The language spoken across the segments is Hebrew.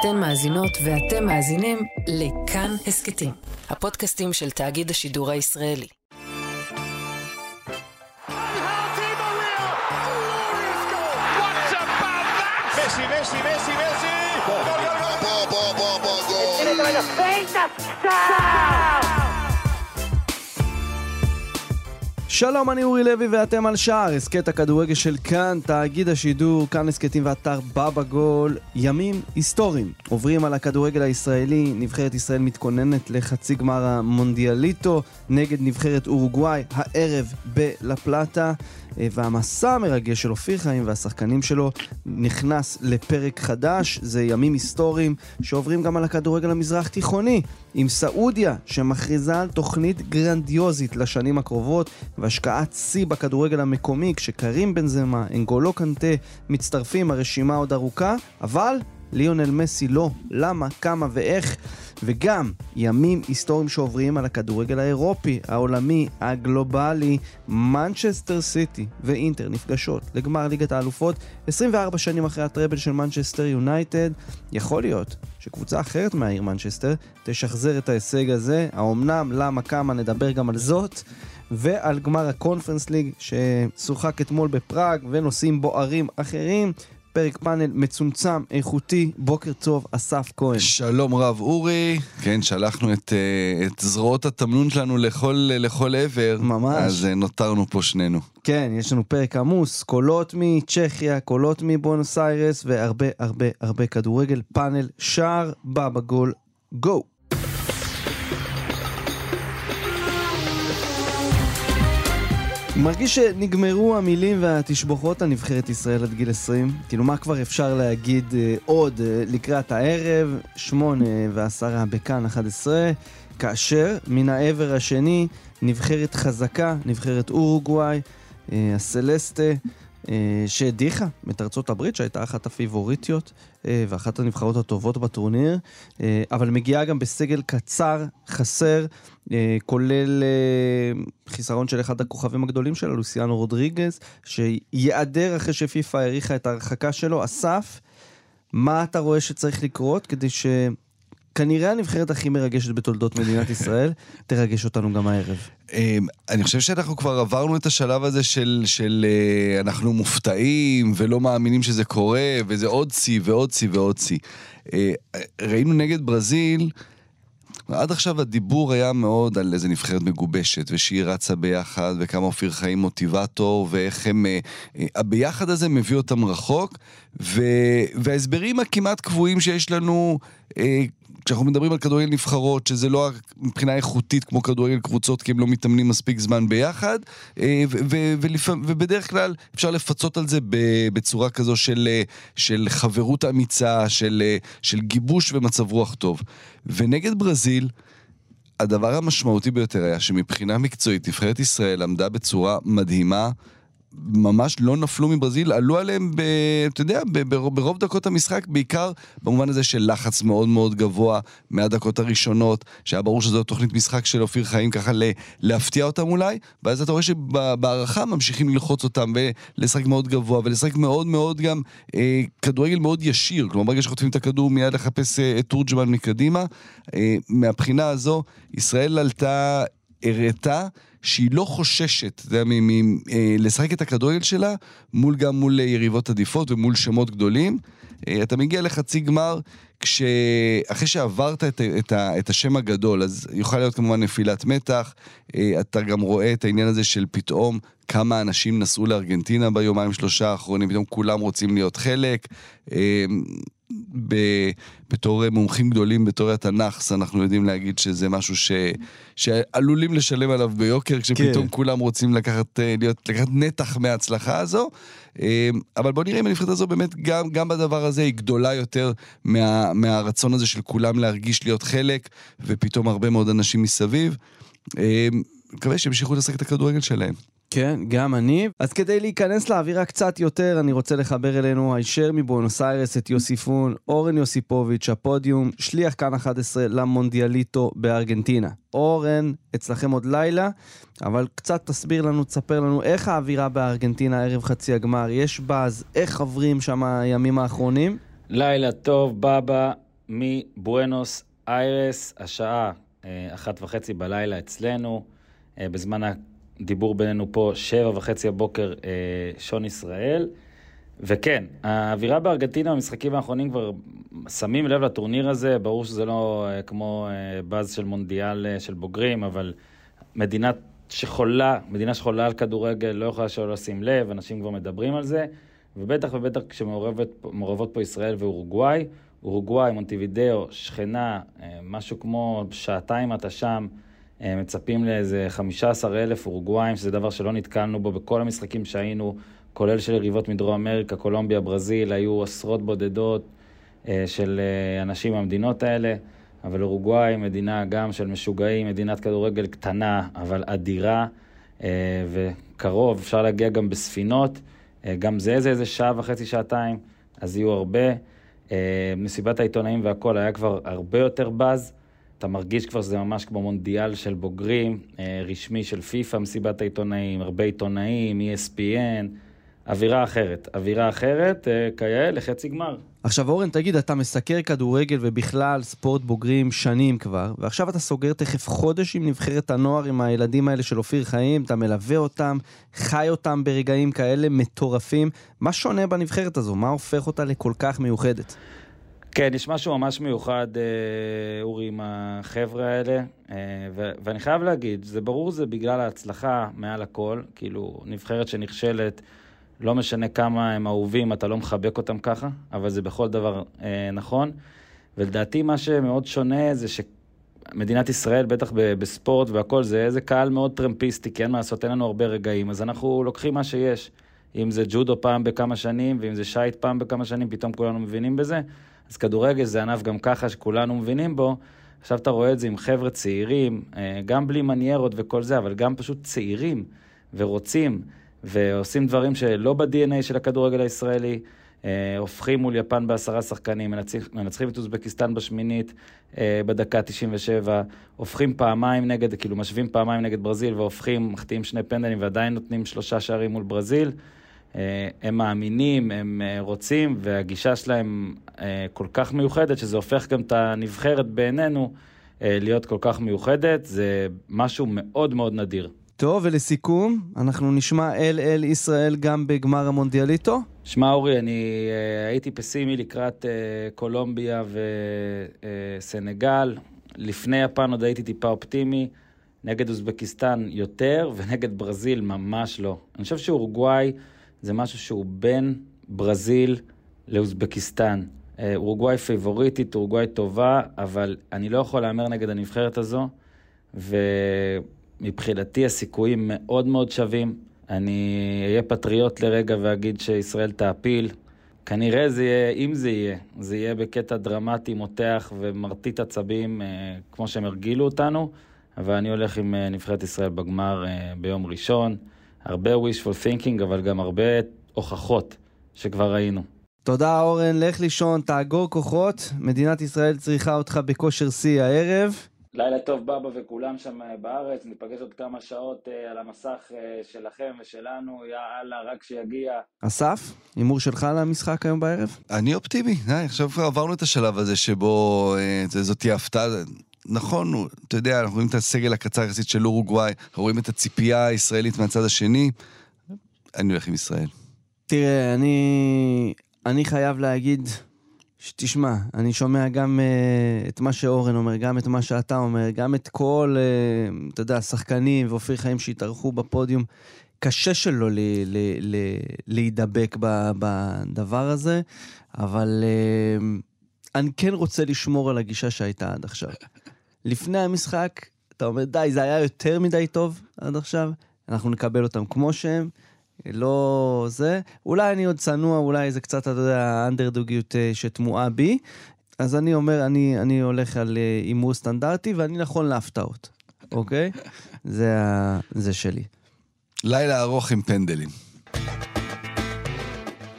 אתן מאזינות ואתם מאזינים לכאן הסקטים, הפודקאסטים של תאגיד השידור הישראלי. שלום, אני אורי לוי ואתם על שער, הסקט הכדורגל של כאן, תאגיד השידור, כאן הסקטים ואתר בבגול. ימים היסטוריים עוברים על הכדורגל הישראלי, נבחרת ישראל מתכוננת לחצי גמר המונדיאליטו נגד נבחרת אורוגוואי הערב בלפלטה, והמסע המרגש של אופיר חיים והשחקנים שלו נכנס לפרק חדש. זה ימים היסטוריים שעוברים גם על הכדורגל המזרח תיכוני, עם סעודיה שמכריזה על תוכנית גרנדיוזית לשנים הקרובות והשקעת C בכדורגל המקומי, כשקרים בנזמה, אנגולו קנטה מצטרפים, הרשימה עוד ארוכה, אבל ליונל מסי לא, למה, כמה ואיך. וגם ימים היסטוריים שעוברים על הכדורגל האירופי, העולמי, הגלובלי. מנצ'סטר סיטי ואינטר נפגשות לגמר ליגת האלופות 24 שנים אחרי הטראבל של מנצ'סטר יונייטד. יכול להיות שקבוצה אחרת מהעיר מנצ'סטר תשחזר את ההישג הזה, האומנם, למה, כמה, נדבר גם על זאת, ועל גמר הקונפרנס ליג ששוחק אתמול בפראג ונושאים בוערים אחרים. פרק פאנל מצומצם, איכותי. בוקר טוב, אסף כהן. שלום רב אורי. כן, שלחנו את זרועות התמנון שלנו לכל עבר. ממש. אז נותרנו פה שנינו. כן, יש לנו פרק עמוס, קולות מצ'כיה, קולות מבונוס איירס, והרבה הרבה הרבה כדורגל. פאנל שער בבגול, גו. מרגיש שנגמרו המילים והתשבוכות על נבחרת ישראל עד גיל 20. כאילו מה כבר אפשר להגיד עוד לקראת הערב, 8:10 בכאן 11, כאשר מן העבר השני נבחרת חזקה, נבחרת אורוגוואי, הסלסטה, שהדיחה את ארצות הברית שהייתה אחת הפיבוריטיות ואחת הנבחרות הטובות בטורניר, אבל מגיעה גם בסגל קצר, חסר, כולל חיסרון של אחד הכוכבים הגדולים שלה, לוסיאנו רודריגז, שיעדר אחרי שפיפה העריכה את ההרחקה שלו. אסף, מה אתה רואה שצריך לקרות כדי ש... כנראה הנבחרת הכי מרגשת בתולדות מדינת ישראל תרגש אותנו גם הערב? אני חושב שאנחנו כבר עברנו את השלב הזה של אנחנו מופתעים ולא מאמינים שזה קורה, וזה עוד צי ועוד צי ועוד צי. ראינו נגד ברזיל, עד עכשיו הדיבור היה מאוד על איזה נבחרת מגובשת, ושהיא רצה ביחד, וכמה אופיר חיים מוטיבטור, ואיך הם, הביחד הזה מביא אותם רחוק, וההסברים הכמעט קבועים שיש לנו, כשאנחנו מדברים על כדורגל נבחרות, שזה לא מבחינה איכותית כמו כדורגל קבוצות, כי הם לא מתאמנים מספיק זמן ביחד, ובדרך כלל אפשר לפצות על זה בצורה כזו של חברות אמיצה, של גיבוש ומצב רוח טוב. ונגד ברזיל, הדבר המשמעותי ביותר היה שמבחינה מקצועית, נבחרת ישראל עמדה בצורה מדהימה, ממש לא נפלו מברזיל, עלו עליהם, אתה יודע, ברוב דקות המשחק, בעיקר במובן הזה של לחץ מאוד מאוד גבוה, מהדקות הראשונות, שהיה ברור שזו תוכנית משחק של אופיר חיים, ככה להפתיע אותם אולי, ואז אתה רואה שבערכה ממשיכים ללחוץ אותם, ולשחק מאוד גבוה, ולשחק מאוד מאוד גם, כדורגל מאוד ישיר, כלומר ברגע שחוטפים את הכדור, מיד לחפש את תורג'מן מקדימה. מהבחינה הזו, ישראל עלתה, הראתה, שהיא לא חוששת לשחק את הכדורגל שלה גם מול יריבות עדיפות ומול שמות גדולים. אתה מגיע לחצי גמר, אחרי שעברת את השם הגדול, אז יוכל להיות כמובן נפילת מתח. אתה גם רואה את העניין הזה של פתאום כמה אנשים נסעו לארגנטינה ביומיים שלושה האחרונים, פתאום כולם רוצים להיות חלק. בתור מומחים גדולים בתורת הנאחס, אנחנו יודעים להגיד שזה משהו שעלולים לשלם עליו ביוקר, כשפתאום כולם רוצים לקחת נתח מההצלחה הזו. אבל בוא נראה אם הנבחרת הזו באמת גם בדבר הזה היא גדולה יותר מהרצון הזה של כולם להרגיש להיות חלק, ופתאום הרבה מאוד אנשים מסביב. מקווה שהמשיכו לשחק את הכדורגל שלהם. כן, גם אני. אז כדי להיכנס לאווירה קצת יותר, אני רוצה לחבר אלינו הישר מבונוס איירס את יוסיפון, אורן יוסיפוביץ', הפודיום, שליח כאן 11 למונדיאליטו בארגנטינה. אורן, אצלכם עוד לילה, אבל קצת תסביר לנו, תספר לנו איך האווירה בארגנטינה ערב חצי הגמר, יש באז, איך עוברים שם הימים האחרונים? לילה טוב, בבא. מבואנוס איירס, השעה 1:30 בלילה אצלנו, בזמן הדיבור בינינו פה 7:30 בבוקר שעון ישראל. וכן, האווירה בארגנטינה, המשחקים האחרונים כבר שמים לב לטורניר הזה, ברור שזה לא כמו באז של מונדיאל של בוגרים, אבל מדינה שחולה על כדורגל לא יכולה שלא לשים לב, אנשים כבר מדברים על זה, ובטח ובטח כשמעורבות פה ישראל ואורוגוואי, אורוגוואי, מונטיבידאו, שכנה, משהו כמו שעתיים אתה שם, מצפים לאיזה 15,000 אורוגוואים, שזה דבר שלא נתקלנו בו בכל המשחקים שהיינו, כולל של יריבות מדרום אמריקה, קולומביה, ברזיל, היו עשרות בודדות של אנשים מהמדינות האלה, אבל אורוגוואי מדינה גם של משוגעים, מדינת כדורגל קטנה, אבל אדירה, וקרוב, אפשר להגיע גם בספינות, גם זה איזה שעה וחצי, שעתיים, אז יהיו הרבה. מסיבת העיתונאים והכל היה כבר הרבה יותר בז, אתה מרגיש כבר שזה ממש כמו מונדיאל של בוגרים, רשמי של פיפה, מסיבת העיתונאים, הרבה עיתונאים, ESPN, אווירה אחרת, כאלה לחצי גמר. עכשיו אורן, תגיד, אתה מסקר כדורגל ובכלל ספורט בוגרים שנים כבר, ועכשיו אתה סוגר תכף חודש עם נבחרת הנוער, עם הילדים האלה של אופיר חיים, אתה מלווה אותם, חי אותם ברגעים כאלה מטורפים. מה שונה בנבחרת הזו? מה הופך אותה לכל כך מיוחדת? כן, יש משהו ממש מיוחד, אורי, עם החבר'ה האלה, ואני חייב להגיד, זה ברור זה בגלל ההצלחה מעל הכל, כאילו נבחרת שנכשלת, לא משנה כמה הם אהובים, אתה לא מחבק אותם ככה, אבל זה בכל דבר נכון, ולדעתי מה שמאוד שונה זה שמדינת ישראל, בטח בספורט והכל, זה איזה קהל מאוד טרמפיסטי, כי אין מה לעשות, אין לנו הרבה רגעים, אז אנחנו לוקחים מה שיש, אם זה ג'ודו פעם בכמה שנים, ואם זה שייט פעם בכמה שנים, פתאום כולנו מבינים בזה, אז כדורגל זה ענף גם ככה שכולנו מבינים בו, עכשיו אתה רואה את זה עם חבר'ה צעירים, גם בלי מניירות וכל זה, אבל גם פשוט צעירים ורוצים, ועושים דברים שלא ב-DNA של הכדורגל הישראלי, הופכים מול יפן 10 שחקנים, מנצחים את אוזבקיסטן בשמינית, בדקה 97, הופכים פעמיים נגד, כאילו משווים פעמיים נגד ברזיל, והופכים, מחטיאים 2 פנדלים, ועדיין נותנים 3 שערים מול ברזיל, הם מאמינים, הם רוצים, והגישה שלהם כל כך מיוחדת, שזה הופך גם את הנבחרת בעינינו להיות כל כך מיוחדת, זה משהו מאוד מאוד נדיר. טוב, ולסיכום, אנחנו נשמע אל ישראל גם בגמר המונדיאליטו. שמע אורי, אני הייתי פסימי לקראת קולומביה וסנגל, לפני יפן עוד הייתי טיפה אופטימי, נגד אוזבקיסטן יותר, ונגד ברזיל ממש לא. אני חושב שאורוגוואי זה משהו שהוא בין ברזיל לאוזבקיסטן. אורוגוואי פייבוריטית, אורוגוואי טובה, אבל אני לא יכול לאמר נגד הנבחרת הזו, ומבחינתי הסיכויים מאוד מאוד שווים. אני אהיה פטריוט לרגע ואגיד שישראל תאפיל. כנראה זה יהיה, אם זה יהיה בקטע דרמטי, מותח ומרטיט עצבים, כמו שהם הרגילו אותנו, אבל אני הולך עם נבחרת ישראל בגמר ביום ראשון. הרבה wishful thinking, אבל גם הרבה הוכחות שכבר ראינו. תודה אורן, לך לישון, תאגור כוחות, מדינת ישראל צריכה אותך בכושר סי הערב. לילה טוב בבא וכולם שם בארץ, ניפגש עוד כמה שעות על המסך שלכם ושלנו, יאללה, רק שיגיע. אסף, אימור שלך למשחק היום בערב? אני אופטימי, עכשיו עברנו את השלב הזה שבו זאת תהיה הפתעה, נכון, אתה יודע, אנחנו רואים את הסגל הקצר יחסית של אורוגוואי, אנחנו רואים את הציפייה הישראלית מהצד השני, אני הולך עם ישראל. תראה, אני חייב להגיד, שתשמע, אני שומע גם את מה שאורן אומר, גם את מה שאתה אומר, גם את כל, אתה יודע, השחקנים ואופיר חיים שהתארחו בפודיום, קשה שלו להידבק בדבר הזה, אבל אני כן רוצה לשמור על הגישה שהייתה עד עכשיו. לפני המשחק, אתה אומר, די, זה היה יותר מדי טוב עד עכשיו, אנחנו נקבל אותם כמו שהם, לא זה, אולי אני עוד צנוע, אולי זה קצת, אתה יודע, האנדרדוגיות שתמועה בי, אז אני אומר, אני הולך על אימור סטנדרטי, ואני נכון להפתעות, אוקיי? זה שלי. לילה ארוך עם פנדלים.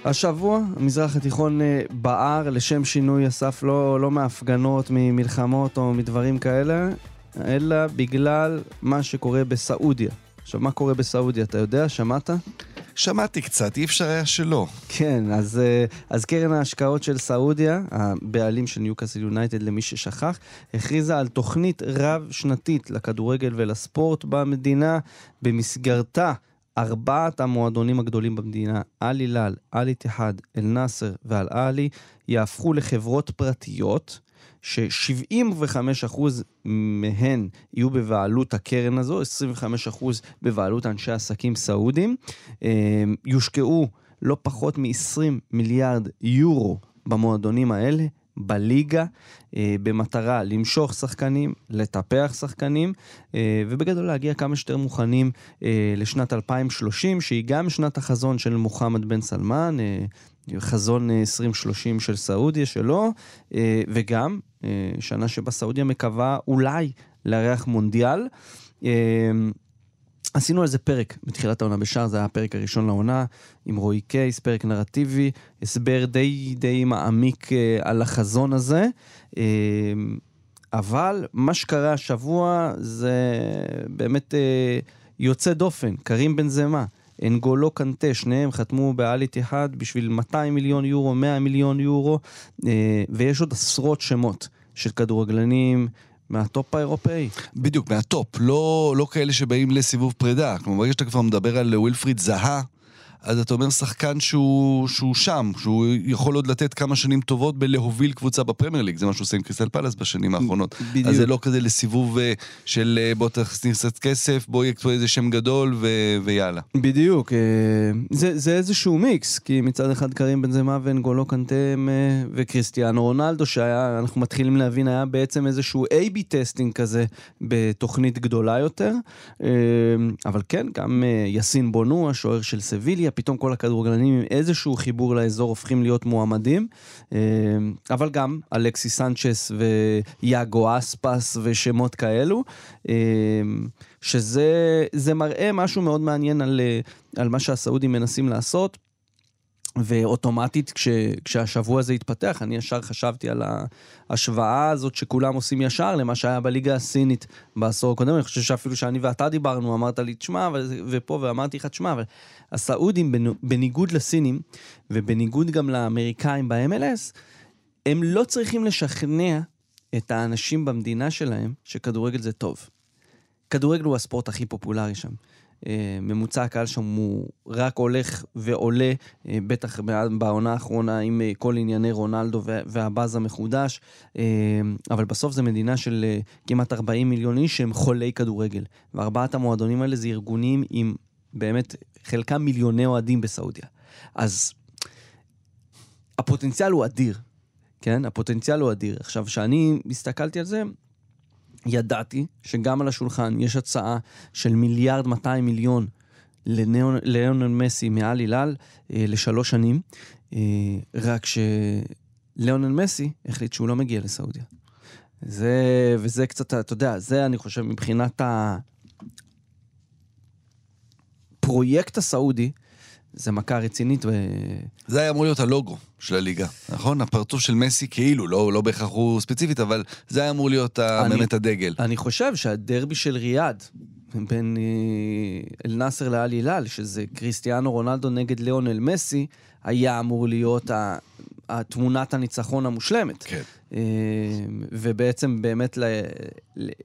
השבוע, המזרח התיכון בער, לשם שינוי אסף, לא מהפגנות, ממלחמות או מדברים כאלה, אלא בגלל מה שקורה בסעודיה. עכשיו, מה קורה בסעודיה? אתה יודע? שמעת? שמעתי קצת, אי אפשר היה שלא. כן, אז קרן ההשקעות של סעודיה, הבעלים של ניוקאסל יונייטד למי ששכח, הכריזה על תוכנית רב-שנתית לכדורגל ולספורט במדינה, במסגרתה ארבעת המועדונים הגדולים במדינה, אל הילאל, אל איתיחאד, אל-נאסר ואל אהלי, יהפכו לחברות פרטיות, ש-75% מהן יהיו בבעלות הקרן הזו, 25% בבעלות אנשי עסקים סעודים, יושקעו לא פחות מ-20 מיליארד יורו במועדונים האלה, בליגה, במטרה למשוך שחקנים, לטפח שחקנים, ובגדול להגיע כמה שתר מוכנים לשנת 2030, שהיא גם שנת החזון של מוחמד בן סלמן, חזון 2030 של סעודיה שלו, וגם שנה שבה סעודיה מקווה אולי לארח מונדיאל. עשינו על זה פרק בתחילת העונה בשער, זה היה הפרק הראשון לעונה, עם רועי קייס, פרק נרטיבי, הסבר די מעמיק על החזון הזה, אבל מה שקרה השבוע זה באמת יוצא דופן, קרים בנזמה, אנגולו קנטה, שניהם חתמו באל איתיחאד בשביל 200 מיליון יורו, 100 מיליון יורו, ויש עוד עשרות שמות של כדורגלנים מהטופ האירופאי. בדיוק, מהטופ, לא כאלה שבאים לסיבוב פרידה, כלומר, ברגע שאתה כבר מדבר על ווילפריד זהה, אז אתה אומר שחקן שהוא שם, שהוא יכול עוד לתת כמה שנים טובות בלהוביל קבוצה בפרמייר ליג, זה מה שהוא עושה עם קריסטל פלאס בשנים האחרונות. בדיוק. אז זה לא כזה לסיבוב של בוא תכניס את כסף, בוא יהיה איזה שם גדול ויאללה. בדיוק, זה איזשהו מיקס, כי מצד אחד קרים בנזמה ואנגולו קנטה וקריסטיאנו רונלדו, שאנחנו מתחילים להבין, היה בעצם איזשהו A-B טסטינג כזה בתוכנית גדולה יותר, אבל כן, גם יאסין בונו, השוער של סביליה, פתאום כל הכדורגלנים עם איזשהו חיבור לאזור הופכים להיות מועמדים, אבל גם אלכסי סנצ'ס ויאגו אספס ושמות כאלו, שזה מראה משהו מאוד מעניין על מה שהסעודים מנסים לעשות, ואוטומטית כשהשבוע הזה התפתח, אני ישר חשבתי על ההשוואה הזאת שכולם עושים ישר למה שהיה בליגה הסינית בעשור הקודם. אני חושב שאפילו שאני ואתה דיברנו, אמרת לי תשמע, ופה ואמרתי לך תשמע, אבל הסעודים בניגוד לסינים, ובניגוד גם לאמריקאים ב-MLS, הם לא צריכים לשכנע את האנשים במדינה שלהם שכדורגל זה טוב. כדורגל הוא הספורט הכי פופולרי שם. ממוצע הקהל שם הוא רק הולך ועולה, בטח בעונה האחרונה עם כל ענייני רונלדו והבאז המחודש, אבל בסוף זה מדינה של כמעט 40 מיליון איש שהם חולי כדורגל, וארבעת המועדונים האלה זה ארגונים עם באמת חלקם מיליוני אוהדים בסעודיה, אז הפוטנציאל הוא אדיר, כן? הפוטנציאל הוא אדיר. עכשיו, שאני הסתכלתי על זה, ידעתי שגם על השולחן יש הצעה של 1.2 מיליארד לליונל מסי מעל הילאל לשלוש שנים, רק שליונל מסי החליט שהוא לא מגיע לסעודיה. וזה קצת, אתה יודע, זה אני חושב מבחינת הפרויקט הסעודי, זה מכה רצינית. זה היה אמור להיות הלוגו של הליגה, נכון? הפרצוף של מסי כאילו, לא בהכרח הוא ספציפית, אבל זה היה אמור להיות באמת הדגל. אני חושב שהדרבי של ריאד, בין אל-נאסר לאל הילאל, שזה קריסטיאנו רונלדו נגד ליונל מסי, היה אמור להיות התמונת הניצחון המושלמת. כן. ובעצם באמת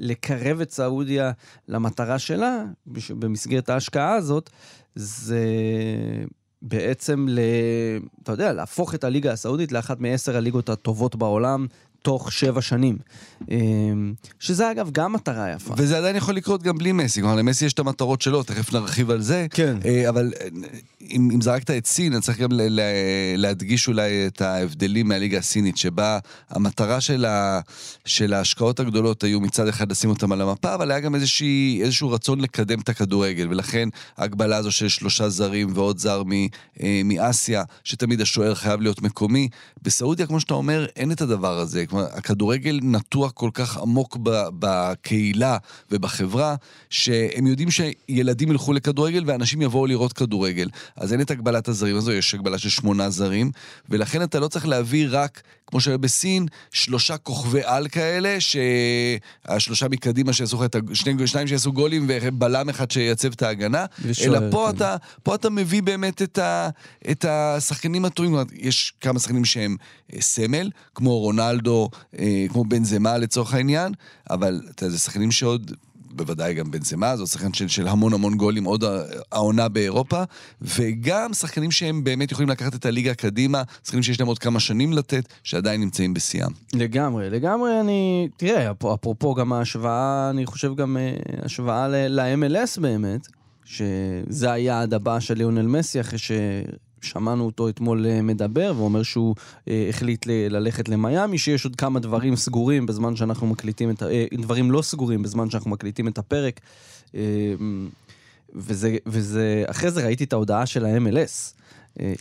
לקרב את סעודיה למטרה שלה, במסגרת ההשקעה הזאת, זה בעצם, אתה יודע, להפוך את הליגה הסעודית לאחת מ10 הליגות הטובות בעולם, תוך 7 שנים. שזה אגב גם מטרה יפה. וזה עדיין יכול לקרות גם בלי מסי, כלומר למסי יש את המטרות שלו, תכף נרחיב על זה, כן. אבל אם זרקת את סין, אני צריך גם להדגיש אולי את ההבדלים מהליגה הסינית, שבה המטרה של ההשקעות הגדולות היו מצד אחד לשים אותם על המפה, אבל היה גם איזשהו רצון לקדם את הכדורגל, ולכן ההגבלה הזו של 3 זרים ועוד זר מאסיה, שתמיד השוער חייב להיות מקומי. בסעודיה, כמו שאתה אומר, אין את הדבר הזה. הכדורגל נטוע כל כך עמוק בקהילה ובחברה, שהם יודעים שילדים ילכו לכדורגל ואנשים יבואו לראות כדורגל. אז אין את הגבלת הזרים הזו, יש הגבלה של 8 זרים, ולכן אתה לא צריך להביא רק כמו שבסין, שלושה כוכבי על כאלה, שהשלושה מקדימה שיעשו את שניים שיעשו גולים, ובלם אחד שייצב את ההגנה, אלא פה אתה מביא באמת את השחקנים הטובים, יש כמה שחקנים שהם סמל, כמו רונלדו, כמו בנזמה לצורך העניין, אבל זה שחקנים שעוד... בוודאי גם בנזמה, זו שחקן של המון המון גולים, עוד העונה באירופה, וגם שחקנים שהם באמת יכולים לקחת את הליגה הקדימה, שחקנים שיש להם עוד כמה שנים לתת, שעדיין נמצאים בשיאם. לגמרי, לגמרי אני... תראה, אפרופו גם ההשוואה, אני חושב גם השוואה ל-MLS באמת, שזה היה הדבר של ליונל מסי, אחרי שמענו אותו אתמול מדבר, ואומר שהוא החליט ללכת למיאמי, שיש עוד כמה דברים סגורים בזמן שאנחנו מקליטים את... דברים לא סגורים בזמן שאנחנו מקליטים את הפרק. וזה... אחרי זה ראיתי את ההודעה של ה-MLS,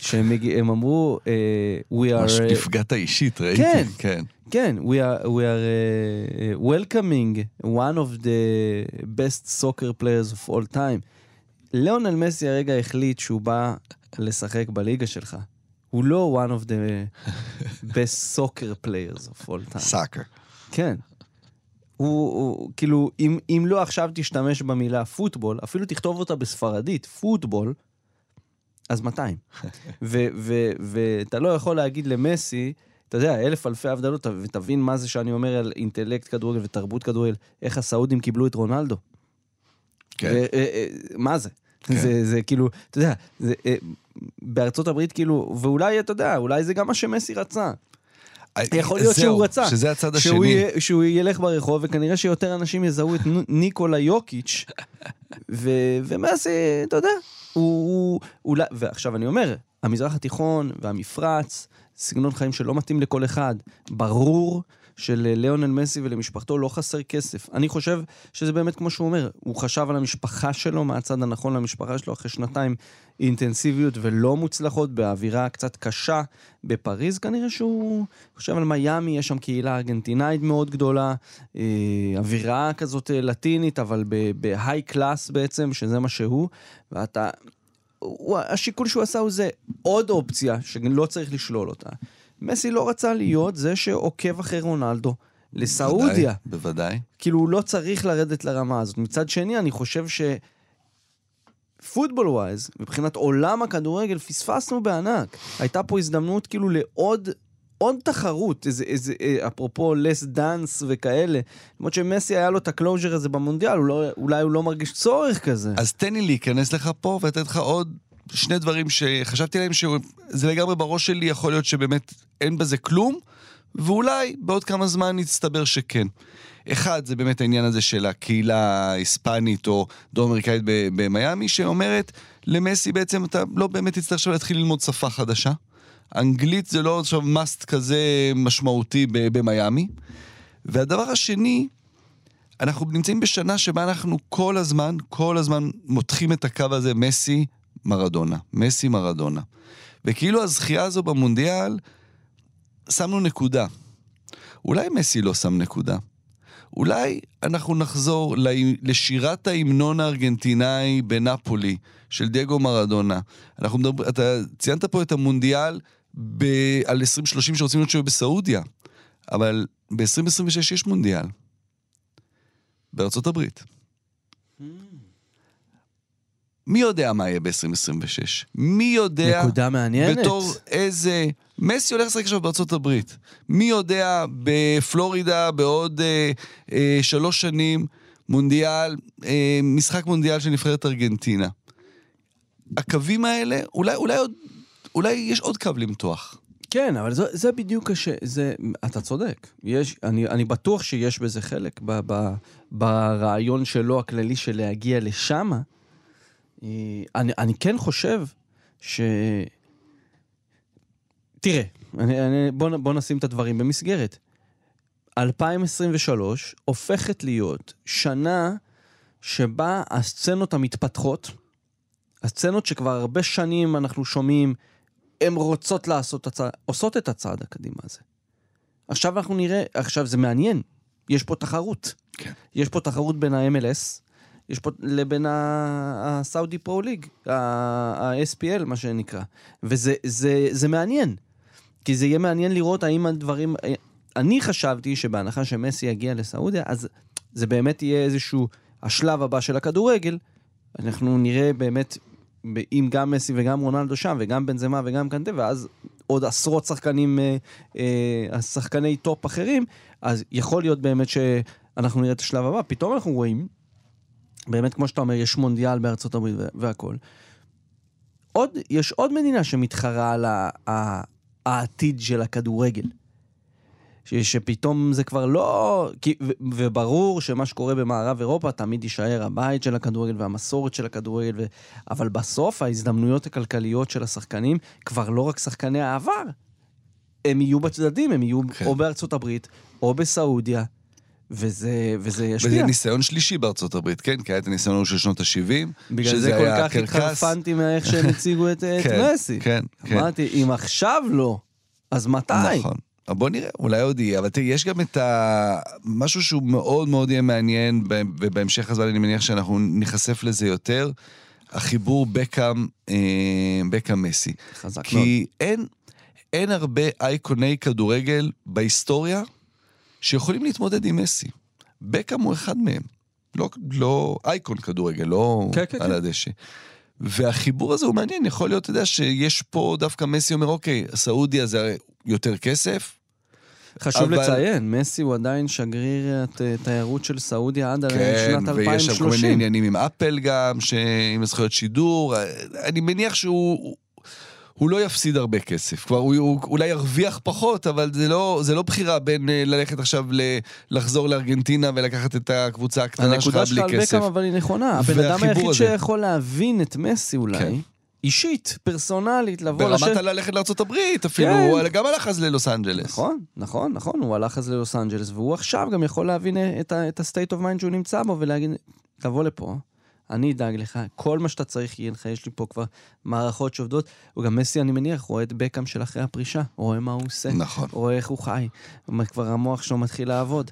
שהם אמרו, מה שנפגעת האישית, ראיתי. כן, כן. כן, we are welcoming one of the best soccer players of all time. ליונל מסי הרגע החליט שהוא בא... לשחק בליגה שלך. הוא לא one of the best soccer players of all time. סאקר. כן. הוא כאילו, אם לא עכשיו תשתמש במילה פוטבול, אפילו תכתוב אותה בספרדית, פוטבול, אז 200. ואתה לא יכול להגיד למסי, אתה יודע, 1,000 הבדלות, ותבין מה זה שאני אומר על אינטלקט כדורגל ותרבות כדורגל, איך הסעודים קיבלו את רונלדו. כן. מה זה? זה כאילו, אתה יודע, בארצות הברית כאילו, ואולי, אתה יודע, אולי זה גם מה שמסי רצה. יכול להיות שהוא רצה. שזה הצד השני. שהוא ילך ברחוב, וכנראה שיותר אנשים יזהו את ניקולה יוקיץ' ומסי, אתה יודע, הוא, ועכשיו אני אומר, המזרח התיכון והמפרץ, סגנון חיים שלא מתאים לכל אחד, ברור של ליונל מסי ולמשפחתו לא חסר כסף. אני חושב שזה באמת כמו שהוא אומר, הוא חשב על המשפחה שלו, מהצד הנכון למשפחה שלו, אחרי שנתיים אינטנסיביות ולא מוצלחות, באווירה קצת קשה בפריז, כנראה שהוא חושב על מיאמי, יש שם קהילה ארגנטינאית מאוד גדולה, אווירה כזאת לטינית, אבל בהיי קלאס בעצם, שזה מה שהוא, ואתה... השיקול שהוא עשה הוא זה עוד אופציה, שלא צריך לשלול אותה. מסי לא רצה להיות זה שעוקב אחרי רונלדו לסעודיה. בוודאי. כאילו הוא לא צריך לרדת לרמה הזאת. מצד שני, אני חושב שפוטבול ווייז, מבחינת עולם הכדורגל, פספסנו בענק. הייתה פה הזדמנות כאילו לעוד תחרות, אפרופו לס דאנס וכאלה. למרות שמסי היה לו את הקלוז'ר הזה במונדיאל, אולי הוא לא מרגיש צורך כזה. אז תן לי להיכנס לך פה ואתן לך עוד שני דברים שחשבתי להם שזה לגמרי בראש שלי, יכול להיות שבאמת אין בזה כלום, ואולי בעוד כמה זמן נצטבר שכן. אחד, זה באמת העניין הזה של הקהילה היספנית או דו-אמריקאית במיימי, שאומרת למסי בעצם אתה לא באמת תצטרך עכשיו להתחיל ללמוד שפה חדשה. אנגלית זה לא עכשיו מאסט כזה משמעותי במיימי. והדבר השני, אנחנו נמצאים בשנה שבה אנחנו כל הזמן מותחים את הקו הזה, מסי, מרדונה, מסי מרדונה. וכאילו הזכייה הזו במונדיאל, שמנו נקודה. אולי מסי לא שם נקודה. אולי אנחנו נחזור לשירת ההמנון הארגנטינאי בנאפולי, של דיאגו מרדונה. אתה ציינת פה את המונדיאל על 2030 שרוצים להיות שוב בסעודיה, אבל ב-2026 יש מונדיאל. בארצות הברית. מי יודע מה יהיה ב-2026? מי יודע... נקודה מעניינת. בתור איזה... מסי הולך לשחק עכשיו בארצות הברית. מי יודע בפלורידה בעוד 3 שנים מונדיאל, משחק מונדיאל של נבחרת ארגנטינה. הקווים האלה, אולי יש עוד קו למתוח. כן, אבל זה בדיוק אתה צודק. אני בטוח שיש בזה חלק, ברעיון שלו הכללי של להגיע לשם, אני כן חושב ש... תראה, בוא נשים את הדברים במסגרת. 2023 הופכת להיות שנה שבה הסצנות המתפתחות, הסצנות שכבר הרבה שנים אנחנו שומעים, הן רוצות עושות את הצעד הקדימה הזה. עכשיו אנחנו נראה, עכשיו זה מעניין, יש פה תחרות. כן. יש פה תחרות בין ה-MLS, יש פה לבין הסאודי פרו ליג, ה-SPL מה שנקרא, וזה מעניין, כי זה יהיה מעניין לראות האם הדברים... אני חשבתי שבהנחה שמסי יגיע לסעודיה, אז זה באמת יהיה איזשהו השלב הבא של הכדורגל. אנחנו נראה באמת, אם גם מסי וגם רונלדו שם, וגם בנזמה וגם קנטה, ואז עוד עשרות שחקנים, שחקני טופ אחרים, אז יכול להיות באמת שאנחנו נראה את השלב הבא. פתאום אנחנו רואים, באמת כמו שאתה אומר, יש מונדיאל בארצות הברית והכל. יש עוד מדינה שמתחרה על העתיד של הכדורגל. שפתאום זה כבר לא... וברור שמה שקורה במערב אירופה תמיד יישאר הבית של הכדורגל והמסורת של הכדורגל, אבל בסוף ההזדמנויות הכלכליות של השחקנים כבר לא רק שחקני העבר. הם יהיו בצדדים, הם יהיו או בארצות הברית או בסעודיה, וזה ישפיע. וזה ניסיון שלישי בארצות הברית, כן? כי היה את הניסיון של שנות ה-70, בגלל זה כל כך התחרפנתי מאיך שהם הציגו את מסי. אמרתי, אם עכשיו לא, אז מתי? נכון. בוא נראה, אולי עוד יהיה, אבל תראי, יש גם את משהו שהוא מאוד מאוד יהיה מעניין, ובהמשך הזמן אני מניח שאנחנו נחשף לזה יותר, החיבור בקאם מסי. חזק מאוד. כי אין הרבה אייקוני כדורגל בהיסטוריה, שיכולים להתמודד עם מסי. בקאם הוא אחד מהם. לא אייקון כדורגל, לא על הדשא. והחיבור הזה הוא מעניין, יכול להיות, אתה יודע, שיש פה דווקא מסי אומר, אוקיי, הסעודיה זה יותר כסף. חשוב לציין, מסי הוא עדיין שגריר התיירות של סעודיה עד שנת 2030. ויש שם כל מיני עניינים עם אפל גם, עם הזכויות שידור. אני מניח שהוא... הוא לא יפסיד הרבה כסף, כבר הוא אולי ירוויח פחות, אבל זה לא בחירה בין ללכת עכשיו לחזור לארגנטינה ולקחת את הקבוצה הקטנה שלך בלי כסף. הנקודה שלך על בקאם אבל היא נכונה, הבן אדם היחיד שיכול להבין את מסי אולי, אישית, פרסונלית, לבוא לשם. ברמת ללכת לארצות הברית אפילו, הוא גם הלך אז ללוס אנג'לס. נכון, נכון, נכון, הוא הלך אז ללוס אנג'לס, והוא עכשיו גם יכול להבין את הסטייט אוף מיינד שהוא נמצא בו, ולהגיד, תבוא לפה. אני אדאג לך, כל מה שאתה צריך יהיה לך, יש לי פה כבר מערכות שעובדות, וגם מסי אני מניח רואה את בקאם של אחרי הפרישה, רואה מה הוא עושה, נכון. רואה איך הוא חי, כבר המוח שלו מתחיל לעבוד.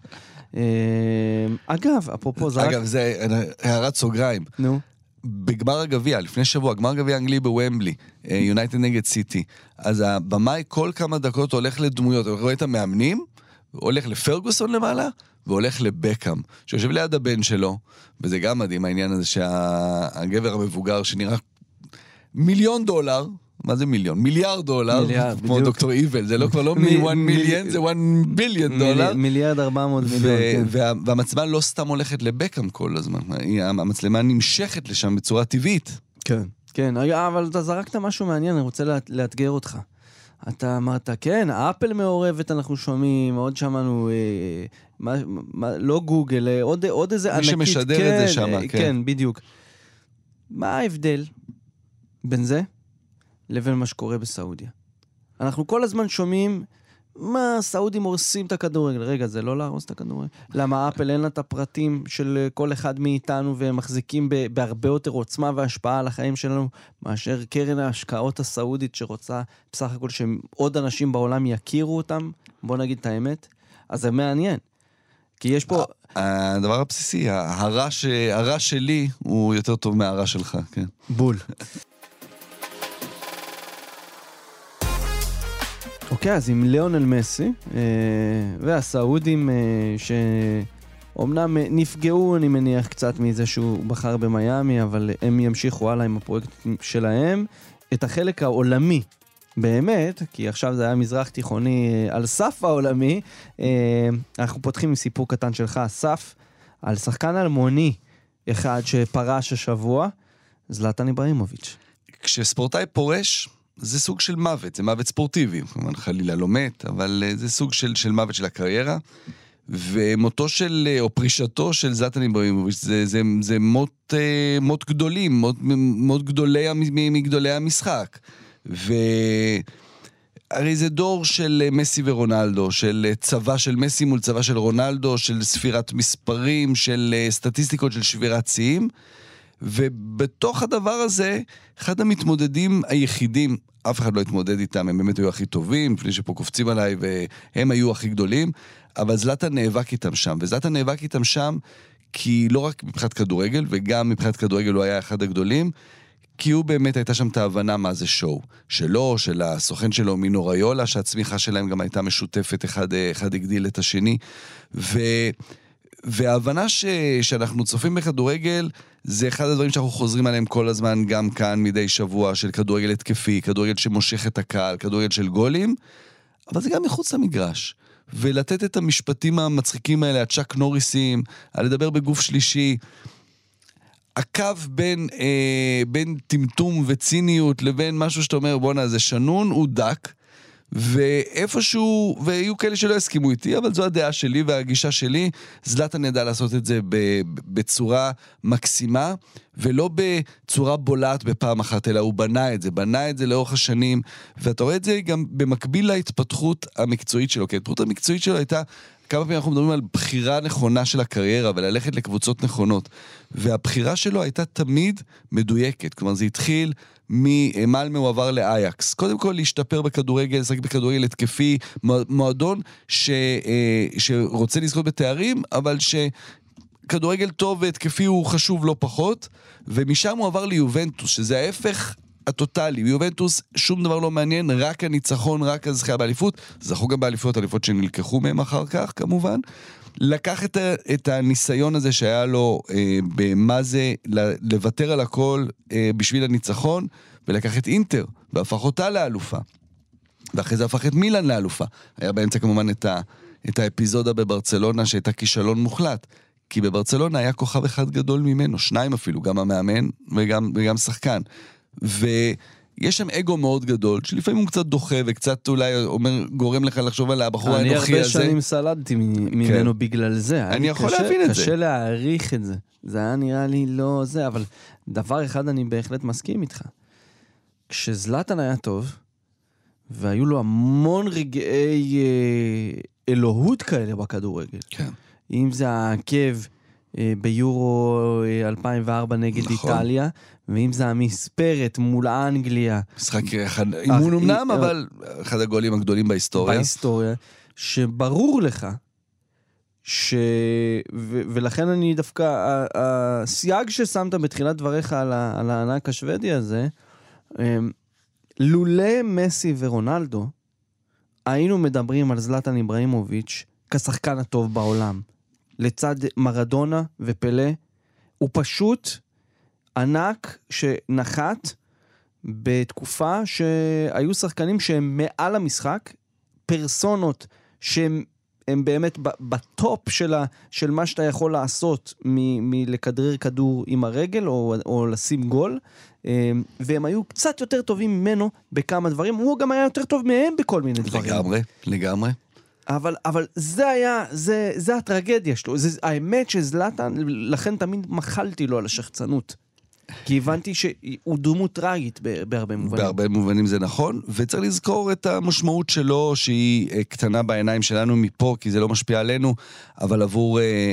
אגב, אפרופו זה... אגב, זה הערת סוגריים. נו. בגמר הגביע, לפני שבוע, גמר הגביע האנגלי בוומבלי, יונייטד נגד סיטי, אז הבמאי כל כמה דקות הולך לדמויות, רואה את המאמנים, הולך לפרגוסון למעלה, והולך לבקאם, שיושב ליד הבן שלו, וזה גם מדהים העניין הזה שהגבר המבוגר שנראה $1,000,000, מה זה מיליון? $1,000,000,000, כמו דוקטור איבל, זה כבר לא $1 מיליון, זה $1,000,000,000. $1,000,000,000. והמצלמה לא סתם הולכת לבקאם כל הזמן, המצלמה נמשכת לשם בצורה טבעית. כן, כן, אבל אתה זרקת משהו מעניין, אני רוצה לאתגר אותך. אתה אמרת, כן, האפל מעורבת, אנחנו שומעים, עוד שמענו, לא גוגל, עוד איזה ענקית. מי שמשדר את זה שם, כן. כן, בדיוק. מה ההבדל בין זה לבין מה שקורה בסעודיה? אנחנו כל הזמן שומעים, מה, סעודים הורסים את הכדורגל? רגע, זה לא להרוס את הכדורגל. למה אפל אין לה את הפרטים של כל אחד מאיתנו, והם מחזיקים בהרבה יותר עוצמה והשפעה על החיים שלנו, מאשר קרן ההשקעות הסעודית שרוצה, בסך הכל שעוד אנשים בעולם יכירו אותם, בוא נגיד את האמת, אז זה מעניין. כי יש פה... הדבר הבסיסי, הרע שלי הוא יותר טוב מהרע שלך, כן. בול. אוקיי, אז עם ליונל מסי והסעודים שאומנם נפגעו, אני מניח, קצת מזה שהוא בחר במייאמי, אבל הם ימשיכו הלאה עם הפרויקט שלהם. את החלק העולמי, באמת, כי עכשיו זה היה מזרח תיכוני על סף העולמי, אנחנו פותחים עם סיפור קטן שלך, אסף, על שחקן אלמוני אחד שפרש השבוע, זלטן איברהימוביץ'. כשספורטאי פורש, זה סוג של מוות, זה מוות ספורטיבי, כלומר חלילה לא מת, אבל זה סוג של מוות של הקריירה, ומותו של, או פרישתו של זלטן איברהימוביץ' זה מות גדולים, מות מגדולי המשחק, והרי זה דור של מסי ורונלדו, של צבא של מסי מול צבא של רונלדו, של ספירת מספרים, של סטטיסטיקות של שבירת שיאים, ובתוך הדבר הזה, אחד המתמודדים היחידים, אף אחד לא התמודד איתם, הם באמת היו הכי טובים, לפני שפה קופצים עליי, והם היו הכי גדולים, אבל זלטן נאבק איתם שם, וזלטן נאבק איתם שם, כי לא רק מבחינת כדורגל, וגם מבחינת כדורגל הוא היה אחד הגדולים, כי הוא באמת הייתה שם את ההבנה מה זה שואו. שלו, של הסוכן שלו מינוריולה, שהצמיחה שלהם גם הייתה משותפת, אחד הגדיל את השני. וההבנה שאנחנו צופים בכדורגל, זה אחד הדברים שאנחנו חוזרים עליהם כל הזמן, גם כאן מדי שבוע, של כדורגל התקפי, כדורגל שמושך את הקהל, כדורגל של גולים, אבל זה גם מחוץ למגרש. ולתת את המשפטים המצחיקים האלה, הצ'ק נוריסים, על לדבר בגוף שלישי, הקו בין טמטום וציניות לבין משהו שאתה אומר, בונה, זה שנון, הוא דק, ואיפשהו, והיו כאלה שלא הסכימו איתי, אבל זו הדעה שלי והגישה שלי, זלטן ידע לעשות את זה בצורה מקסימה, ולא בצורה בולעת בפעם אחת, אלא הוא בנה את זה לאורך השנים, ואתה רואה את זה גם במקביל להתפתחות המקצועית שלו, כי ההתפתחות המקצועית שלו הייתה, כמה פעמים אנחנו מדברים על בחירה נכונה של הקריירה, וללכת לקבוצות נכונות, והבחירה שלו הייתה תמיד מדויקת, כלומר זה התחיל ממלמה הוא עבר לאייקס, קודם כל להשתפר בכדורגל, לשחק בכדורגל התקפי, מועדון שרוצה לזכות בתארים, אבל שכדורגל טוב והתקפי הוא חשוב לא פחות, ומשם הוא עבר ליובנטוס, שזה ההפך הטוטלי, ביובנטוס שום דבר לא מעניין, רק הניצחון, רק הזכייה באליפות, זכו גם באליפויות, אליפות שנלקחו מהם אחר כך כמובן, לקח את הניסיון הזה שהיה לו במה זה לוותר על הכל בשביל הניצחון, ולקח את אינטר, והפך אותה לאלופה, ואחרי זה הפך את מילן לאלופה, היה באמצע כמובן את האפיזודה בברצלונה שהייתה כישלון מוחלט, כי בברצלונה היה כוכב אחד גדול ממנו, שניים אפילו, גם המאמן וגם שחקן, ויש שם אגו מאוד גדול, שלפעמים הוא קצת דוחה וקצת אולי אומר, גורם לך לחשוב על הבחור האנוכי הזה. אני הרבה שנים סלדתי ממנו בגלל זה. אני יכול להבין את זה. קשה להעריך את זה. זה היה נראה לי לא זה, אבל דבר אחד אני בהחלט מסכים איתך. כשזלטן היה טוב, והיו לו המון רגעי אלוהות כאלה בכדורגל. כן. אם זה העקב ביורו 2004 נגד איטליה, ואם זה המספרת מול האנגליה. משחק אימון אמנם, אבל אחד הגולים הגדולים בהיסטוריה. בהיסטוריה, שברור לך, ולכן אני דווקא, הסייג ששמת בתחילת דבריך על הענק השוודי הזה, לולא מסי ורונלדו, היינו מדברים על זלטן איברהימוביץ' כשחקן הטוב בעולם. לצד מרדונה ופלה, הוא פשוט ענק שנחת בתקופה שהיו שחקנים שהם מעל המשחק, פרסונות שהם באמת בטופ של מה שאתה יכול לעשות מלכדרר כדור עם הרגל או לשים גול, והם היו קצת יותר טובים ממנו בכמה דברים, הוא גם היה יותר טוב מהם בכל מיני דברים. לגמרי. אבל זה היה, זה הטרגדיה שלו. האמת שזלטן, לכן תמיד מחלתי לו על השחצנות. כי הבנתי שהוא דמות טרגית בהרבה מובנים. בהרבה מובנים זה נכון, וצריך לזכור את המשמעות שלו, שהיא קטנה בעיניים שלנו מפה, כי זה לא משפיע עלינו, אבל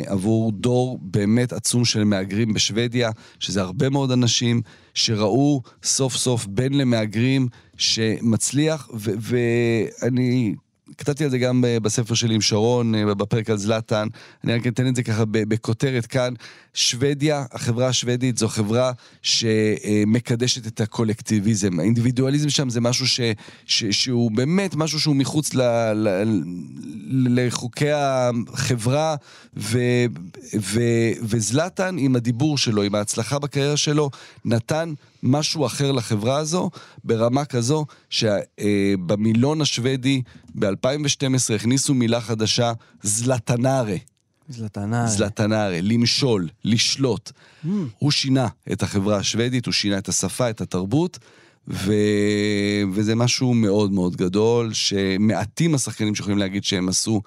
עבור דור באמת עצום של מאגרים בשוודיה, שזה הרבה מאוד אנשים שראו סוף סוף בין למאגרים שמצליח, ואני כתבתי על זה גם בספר שלי עם שרון, בפרק על זלטן, אני רק אתן את זה ככה בכותרת כאן, שוודיה, החברה השוודית זו חברה שמקדשת את הקולקטיביזם, האינדיבידואליזם שם זה משהו שהוא באמת משהו שהוא מחוץ לחוקי החברה, וזלטן עם הדיבור שלו, עם ההצלחה בקריירה שלו, נתן משהו אחר לחברה הזו, ברמה כזו שבמילון השוודי ב-2012 הכניסו מילה חדשה, זלטנארה. זלטנארה, למשול, לשלוט. הוא שינה את החברה השוודית, הוא שינה את השפה, את התרבות, וזה משהו מאוד מאוד גדול, שמעטים השחקנים שיכולים להגיד שהם עשו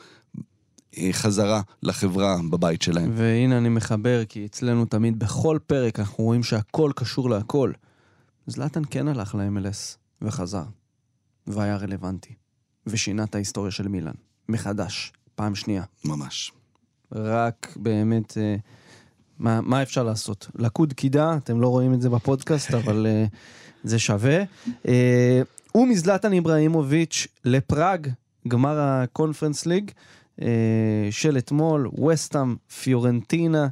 חזרה לחברה בבית שלהם. והנה אני מחבר, כי אצלנו תמיד בכל פרק אנחנו רואים שהכל קשור להכל. זלטן כן הלך ל-MLS וחזר, והיה רלוונטי, ושינה את ההיסטוריה של מילן מחדש, פעם שנייה. ממש. רק באמת, מה אפשר לעשות? לקוד קידה, אתם לא רואים את זה בפודקאסט, אבל זה שווה. ומזלטן איברהימוביץ' לפראג, גמר הקונפרנס ליג, של אתמול, וסטאם, פיורנטינה,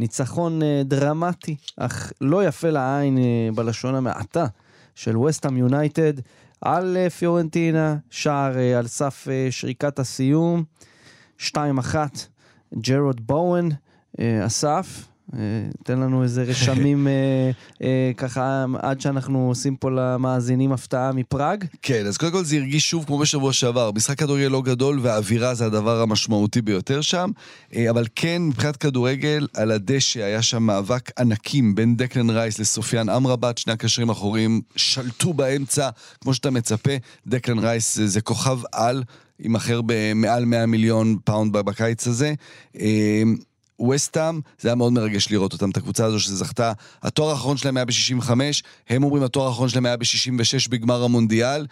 ניצחון דרמטי, אך לא יפה לעין בלשון המעטה של וסטהאם יונייטד, על פיורנטינה, שער על סף שריקת הסיום, 2-1, ג'רוד בואן, אסף, תן לנו איזה רשמים ככה עד שאנחנו עושים פה למאזינים הפתעה מפראג. כן, אז קודם כל זה הרגיש שוב כמו בשבוע שעבר, משחק כדורגל לא גדול והאווירה זה הדבר המשמעותי ביותר שם, אבל כן מבחינת כדורגל על הדשא היה שם מאבק ענקים בין דקלן רייס לסופיאן אמרבט, שני הקשרים האחוריים שלטו באמצע כמו שאתה מצפה. דקלן רייס זה כוכב על, עם אחר במעל 100 מיליון פאונד בקיץ הזה, וסטהאם, זה היה מאוד מרגש לראות אותם, את הקבוצה הזו שזה זכתה, התואר האחרון שלהם היה ב-65, הם אומרים התואר האחרון שלהם היה ב-66 בגמר המונדיאל,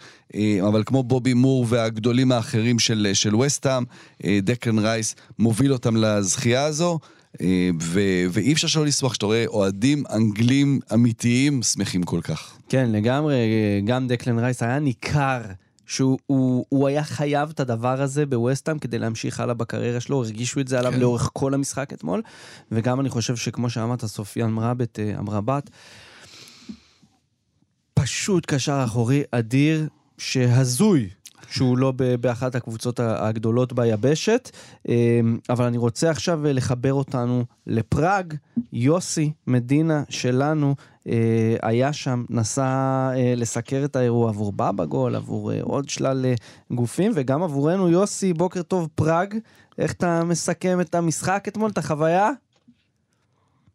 אבל כמו בובי מור והגדולים האחרים של וסטהאם, דקלן רייס מוביל אותם לזכייה הזו, ואי אפשר שלא לסמוך שאתה רואה אוהדים אנגלים אמיתיים שמחים כל כך. כן, לגמרי, גם דקלן רייס היה ניכר, שהוא היה חייב את הדבר הזה בווסטהאם כדי להמשיך הלאה בקריירה שלו, הרגישו את זה עליו לאורך כל המשחק אתמול, וגם אני חושב שכמו שאמרת, סופיאן אמרבט, פשוט קשר אחורי אדיר, שהזוי, שהוא לא באחת הקבוצות הגדולות ביבשת, אבל אני רוצה עכשיו לחבר אותנו לפראג. יוסי מדינה שלנו, היה שם, נסע לסקר את האירוע עבור בבגול, עבור עוד שלל גופים, וגם עבורנו. יוסי, בוקר טוב פראג, איך אתה מסכם את המשחק אתמול, את החוויה?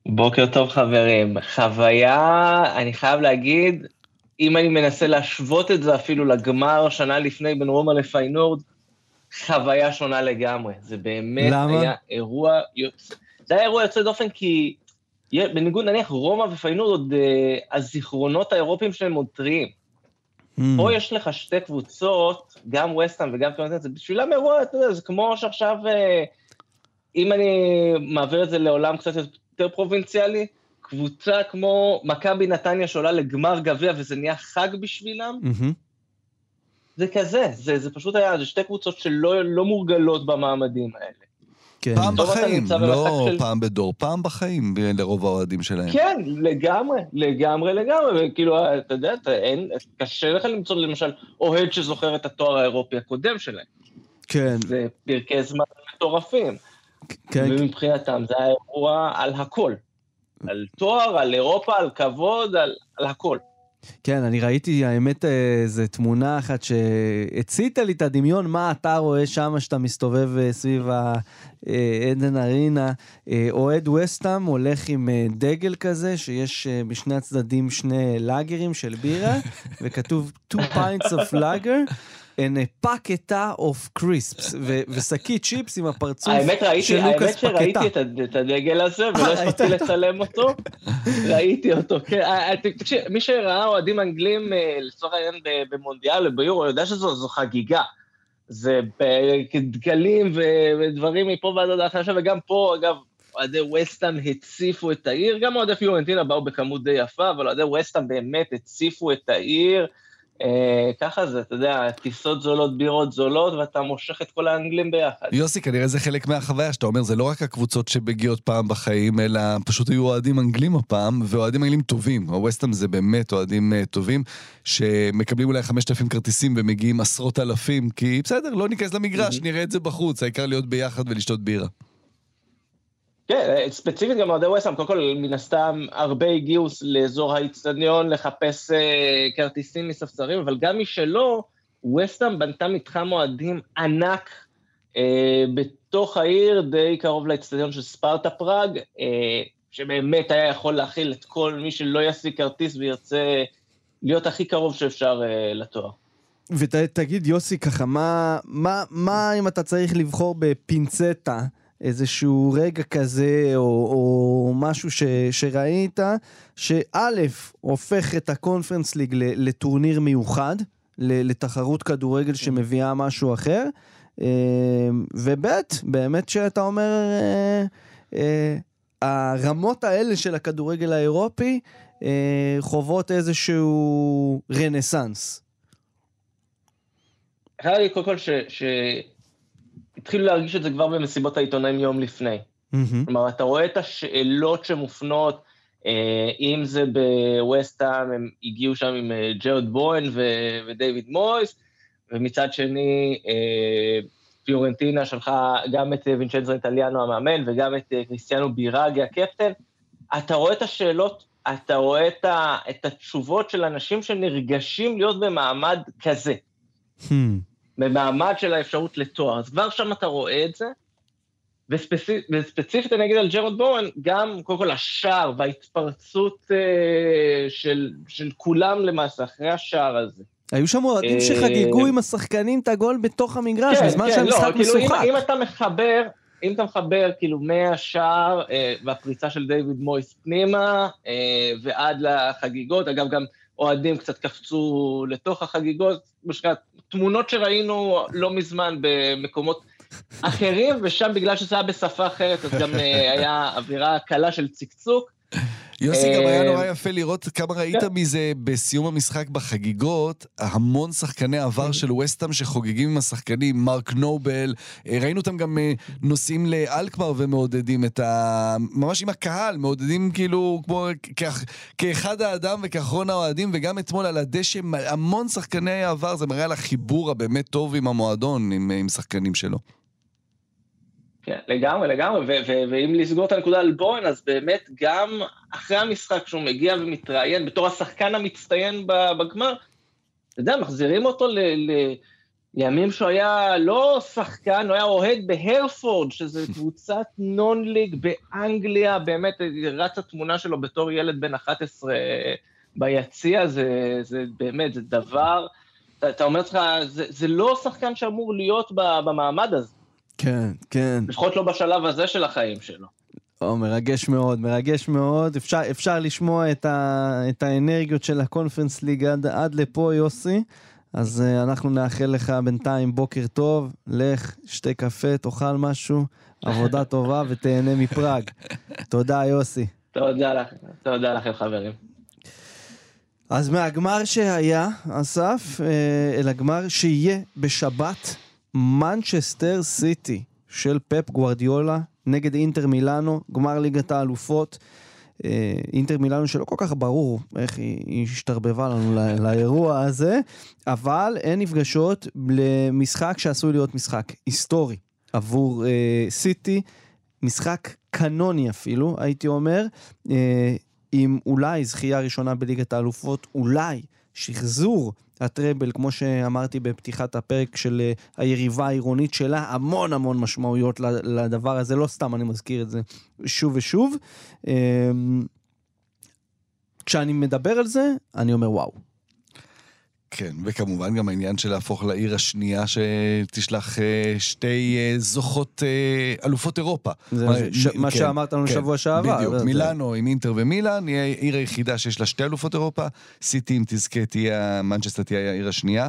בוקר טוב חברים, חוויה, אני חייב להגיד, אם אני מנסה להשוות את זה אפילו לגמר שנה לפני בין רומא לפיינורד, חוויה שונה לגמרי, זה באמת היה אירוע, זה היה אירוע יוצא דופן, כי בניגוד נניח רומא ופיינורד עוד הזיכרונות האירופיים שלהם עוד טריים. פה יש לך שתי קבוצות, גם וסטהאם וגם פיורנטינה, זה בשבילם אירוע, אתה יודע, זה כמו שעכשיו, אם אני מעביר את זה לעולם קצת יותר פרובינציאלי, קבוצה כמו מכבי נתניה שעולה לגמר גביע וזה נהיה חג בשבילם, זה כזה, זה פשוט היה, זה שתי קבוצות שלא מורגלות במעמדים האלה. פעם בחיים, לא פעם בדור, פעם בחיים לרוב האוהדים שלהם. כן, לגמרי, לגמרי, לגמרי, וכאילו, אתה יודע, קשה לך למצוא למשל אוהד שזוכר את התואר האירופי הקודם שלהם. כן. זה פרקי זמן מטורפים. כן. ומבחינתם זה האירוע על הכל. על תואר, על אירופה, על כבוד, על הכל. כן, אני ראיתי, האמת, איזו תמונה אחת שהציתה לי את הדמיון, מה אתה רואה שם שאתה מסתובב סביב עדן ארינה, אוהד וסטהאם הולך עם דגל כזה, שיש בשני הצדדים שני לאגרים של בירה, וכתוב 2 pints of lager, and a packeta of crisps, ושקית צ'יפס עם הפרצוף של לוקס פקטה. האמת שראיתי את הדגל הזה, ולא הספקתי לצלם אותו, ראיתי אותו, כן, תקשיב, מי שראה אוהדים אנגלים, לצורך העניין במונדיאל, ביורו, יודע שזו חגיגה, זה דגלים ודברים מפה ועד עוד אחר, וגם פה, אגב, אוהדי וסטהאם הציפו את העיר, גם אוהדי פיורנטינה באו בכמות די יפה, אבל אוהדי וסטהאם באמת הציפו את העיר, ככה זה, אתה יודע, טיסות זולות, בירות זולות, ואתה מושך את כל האנגלים ביחד. יוסי, כנראה זה חלק מהחוויה שאתה אומר, זה לא רק הקבוצות שבגיעות פעם בחיים, אלא פשוט היו אוהדים אנגלים הפעם, ואוהדים אנגלים טובים. הווסטהאם זה באמת אוהדים טובים, שמקבלים אולי 5,000 כרטיסים ומגיעים עשרות אלפים, כי בסדר, לא ניכנס למגרש, נראה את זה בחוץ, העיקר להיות ביחד ולשתות בירה. כן, ספציפית גם אוהדי וסטהאם, קודם כל מן הסתם הרבה הגיעו לאזור האצטדיון לחפש כרטיסים מספסרים, אבל גם משלו, וסטהאם בנתה מתחם אוהדים ענק בתוך העיר, די קרוב לאצטדיון של ספרטה פראג, שבאמת היה יכול להכיל את כל מי שלא ישיג כרטיס וירצה להיות הכי קרוב שאפשר לתואר. ותגיד יוסי ככה, מה אם אתה צריך לבחור בפינצטה, איזשהו רגע כזה, או משהו שראית, שא' הופך את הקונפרנס ליג לטורניר מיוחד, לתחרות כדורגל שמביאה משהו אחר, וב' באמת שאתה אומר, הרמות האלה של הכדורגל האירופי, חוות איזשהו רנסנס. קודם כל התחילו להרגיש את זה כבר במסיבות העיתונאים יום לפני. כלומר, אתה רואה את השאלות שמופנות, אם זה בווסט-האם, הם הגיעו שם עם ג'רד בוין ודייוויד מויס, ומצד שני, פיורנטינה שלחה גם את וינצ'נזו איטליאנו המאמן, וגם את קריסטיאנו ביראגי הקפטן. אתה רואה את השאלות, אתה רואה את התשובות של אנשים שנרגשים להיות במעמד כזה. במעמד של האפשרות לתואר. אז כבר שם אתה רואה את זה, וספציפית אני אגיד על ג'רד בוון, גם קודם כל השער וההתפרצות של כולם למעשה, אחרי השער הזה. היו שם אוהדים שחגגו עם השחקנים את הגול בתוך המגרש, בזמן שהמשחק משוחק. אם אתה מחבר כאילו מהשער והפריצה של דיוויד מויס פנימה, ועד לחגיגות, אגב גם אוהדים קצת קפצו לתוך החגיגות, תמונות שראינו לא מזמן במקומות אחרים, ושם בגלל שזה היה בשפה אחרת, אז גם היה אווירה קלה של צקצוק. יוסי, גם היה נורא יפה לראות כמה ראית מזה בסיום המשחק בחגיגות, המון שחקני עבר של ווסטהאם שחוגגים עם השחקנים, מרק נובל, ראינו אותם גם נוסעים לאלקמר ומעודדים את ה... ממש עם הקהל, מעודדים כאילו כמו כאחד האדם וכאחרון האוהדים, וגם אתמול על הדשא, המון שחקני עבר, זה מראה על החיבור הבאמת טוב עם המועדון, עם שחקנים שלו. כן, לגמרי, ואם לסגור את הנקודה על בוין, אז באמת גם אחרי המשחק שהוא מגיע ומתראיין, בתור השחקן המצטיין בגמר, אתה יודע, מחזירים אותו לימים שהוא היה לא שחקן, הוא היה אוהד בהרפורד, שזו קבוצת נון-ליג באנגליה, באמת רצה תמונה שלו בתור ילד בן 11 ביציע, זה באמת, זה דבר, אתה אומר לך, זה לא שחקן שאמור להיות במעמד הזה, כן, כן. לפחות לא בשלב הזה של החיים שלו. או, מרגש מאוד, מרגש מאוד. אפשר לשמוע את האנרגיות של הקונפרנס ליג עד לפה, יוסי. אז אנחנו נאחל לך בינתיים בוקר טוב, לך, שתי קפה, תאכל משהו, עבודה טובה ותהנה מפראג. תודה, יוסי. תודה לכם, חברים. אז מהגמר שהיה, אסף, אל הגמר שיהיה בשבת, מנצ'סטר סיטי של פפ גוארדיולה נגד אינטר מילאנו, גמר ליגת האלופות. אינטר מילאנו שלא כל כך ברור איך היא השתרבבה לנו לאירוע הזה, אבל הן נפגשות למשחק שעשוי להיות משחק היסטורי עבור סיטי, משחק קנוני אפילו, הייתי אומר, עם אולי זכייה ראשונה בליגת האלופות, אולי שחזור הטרבל, כמו שאמרתי בפתיחת הפרק, של היריבה העירונית שלה, המון המון משמעויות לדבר הזה, לא סתם אני מזכיר את זה שוב ושוב. כשאני מדבר על זה, אני אומר וואו. כן, וכמובן גם העניין של להפוך לעיר השנייה שתשלח שתי זוכות אלופות אירופה. מה שאמרת לנו שבוע שעבר. בדיוק, מילאנו עם אינטר ומילאן, היא העיר היחידה שיש לה שתי אלופות אירופה, סיטי אם תזכה תהיה, מנצ'סטר תהיה העיר השנייה.